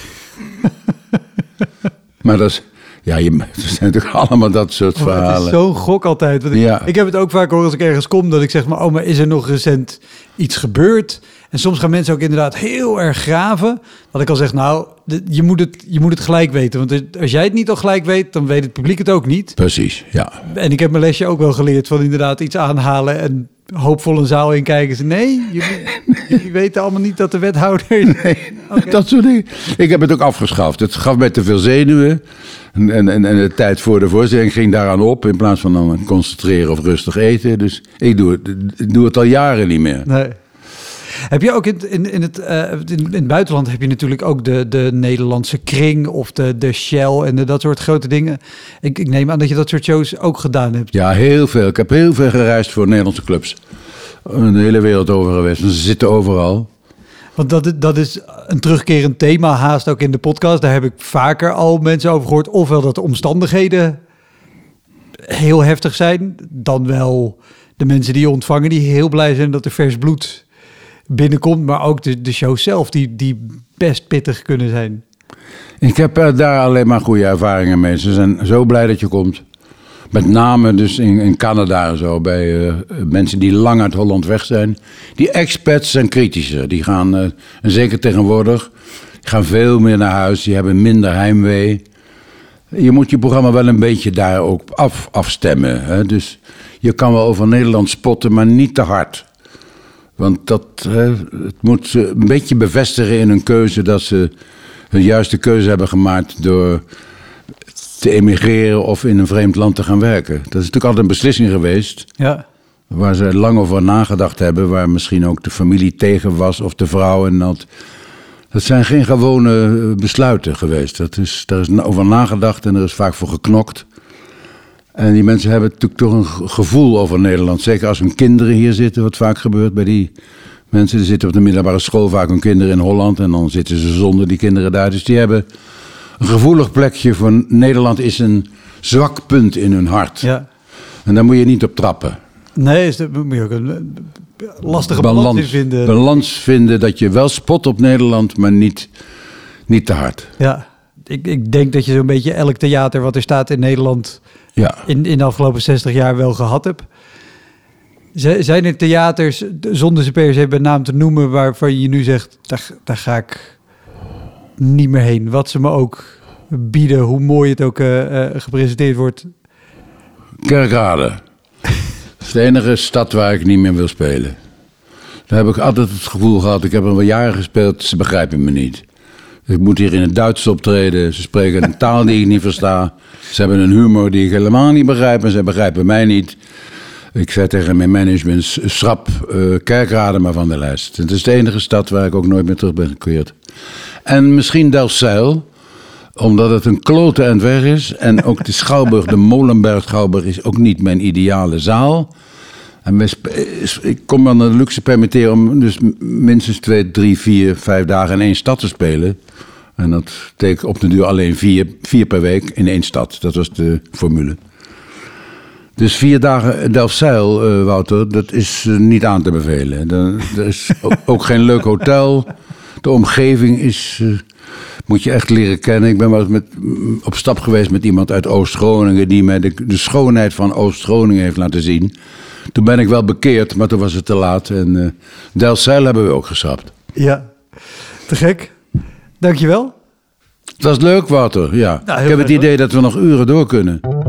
Maar dat is... Ja, er zijn natuurlijk allemaal dat soort verhalen. Het is zo'n gok altijd. Want ik heb het ook vaak gehoord als ik ergens kom, dat ik zeg, maar is er nog recent iets gebeurd? En soms gaan mensen ook inderdaad heel erg graven. Dat ik al zeg, je moet het gelijk weten. Want als jij het niet al gelijk weet, dan weet het publiek het ook niet. Precies, ja. En ik heb mijn lesje ook wel geleerd van inderdaad iets aanhalen en hoopvol een zaal in kijken. Nee, jullie weten allemaal niet dat de wethouder... Nee, okay. Dat soort dingen. Ik heb het ook afgeschaft. Het gaf mij te veel zenuwen. En de tijd voor de voorstelling ging daaraan op, in plaats van dan concentreren of rustig eten. Dus ik doe het al jaren niet meer. Nee. Heb je ook in het buitenland heb je natuurlijk ook de Nederlandse kring of de Shell en dat soort grote dingen. Ik neem aan dat je dat soort shows ook gedaan hebt. Ja, heel veel. Ik heb heel veel gereisd voor Nederlandse clubs. De hele wereld over geweest. Ze zitten overal. Want dat is een terugkerend thema, haast ook in de podcast. Daar heb ik vaker al mensen over gehoord. Ofwel dat de omstandigheden heel heftig zijn. Dan wel de mensen die je ontvangen die heel blij zijn dat er vers bloed binnenkomt. Maar ook de show zelf die best pittig kunnen zijn. Ik heb daar alleen maar goede ervaringen mee. Ze zijn zo blij dat je komt. Met name dus in Canada en zo, bij mensen die lang uit Holland weg zijn. Die expats zijn kritischer. Die gaan, en zeker tegenwoordig, gaan veel meer naar huis. Die hebben minder heimwee. Je moet je programma wel een beetje daar ook afstemmen. Hè? Dus je kan wel over Nederland spotten, maar niet te hard. Want het moet ze een beetje bevestigen in hun keuze dat ze hun juiste keuze hebben gemaakt door te emigreren of in een vreemd land te gaan werken. Dat is natuurlijk altijd een beslissing geweest. Ja. Waar ze lang over nagedacht hebben. Waar misschien ook de familie tegen was of de vrouw en dat. Dat zijn geen gewone besluiten geweest. Daar is over nagedacht en er is vaak voor geknokt. En die mensen hebben natuurlijk toch een gevoel over Nederland. Zeker als hun kinderen hier zitten, wat vaak gebeurt bij die mensen. Die zitten op de middelbare school vaak hun kinderen in Holland. En dan zitten ze zonder die kinderen daar. Dus die hebben een gevoelig plekje voor Nederland is een zwak punt in hun hart. Ja. En daar moet je niet op trappen. Nee, daar moet je ook een lastige balans in vinden. Balans vinden dat je wel spot op Nederland, maar niet te hard. Ja, ik denk dat je zo'n beetje elk theater wat er staat in Nederland in de afgelopen 60 jaar wel gehad hebt. Zijn er theaters, zonder ze per se bij naam te noemen, waarvan je nu zegt, daar ga ik niet meer heen. Wat ze me ook bieden, hoe mooi het ook gepresenteerd wordt. Kerkrade. Dat is de enige stad waar ik niet meer wil spelen. Daar heb ik altijd het gevoel gehad. Ik heb er wel jaren gespeeld, ze begrijpen me niet. Ik moet hier in het Duits optreden. Ze spreken een taal die ik niet versta. Ze hebben een humor die ik helemaal niet begrijp en ze begrijpen mij niet. Ik zei tegen mijn management, schrap Kerkrade maar van de lijst. Het is de enige stad waar ik ook nooit meer terug ben gekeerd. En misschien Delfzijl, omdat het een klote en weg is. En ook de Schouwburg, de Molenberg-Schouwburg, is ook niet mijn ideale zaal. En ik kon me de luxe permitteren om dus minstens 2, 3, 4, 5 dagen in één stad te spelen. En dat betekent op de duur alleen 4 per week in één stad. Dat was de formule. Dus 4 dagen Delfzijl, Wouter, dat is niet aan te bevelen. Er is ook geen leuk hotel. De omgeving is, moet je echt leren kennen. Ik ben wel eens op stap geweest met iemand uit Oost-Groningen die mij de schoonheid van Oost-Groningen heeft laten zien. Toen ben ik wel bekeerd, maar toen was het te laat. En Delfzijl hebben we ook geschrapt. Ja, te gek. Dankjewel. Het was leuk, Wouter. Ja. Nou, ik heb het idee dat we nog uren door kunnen.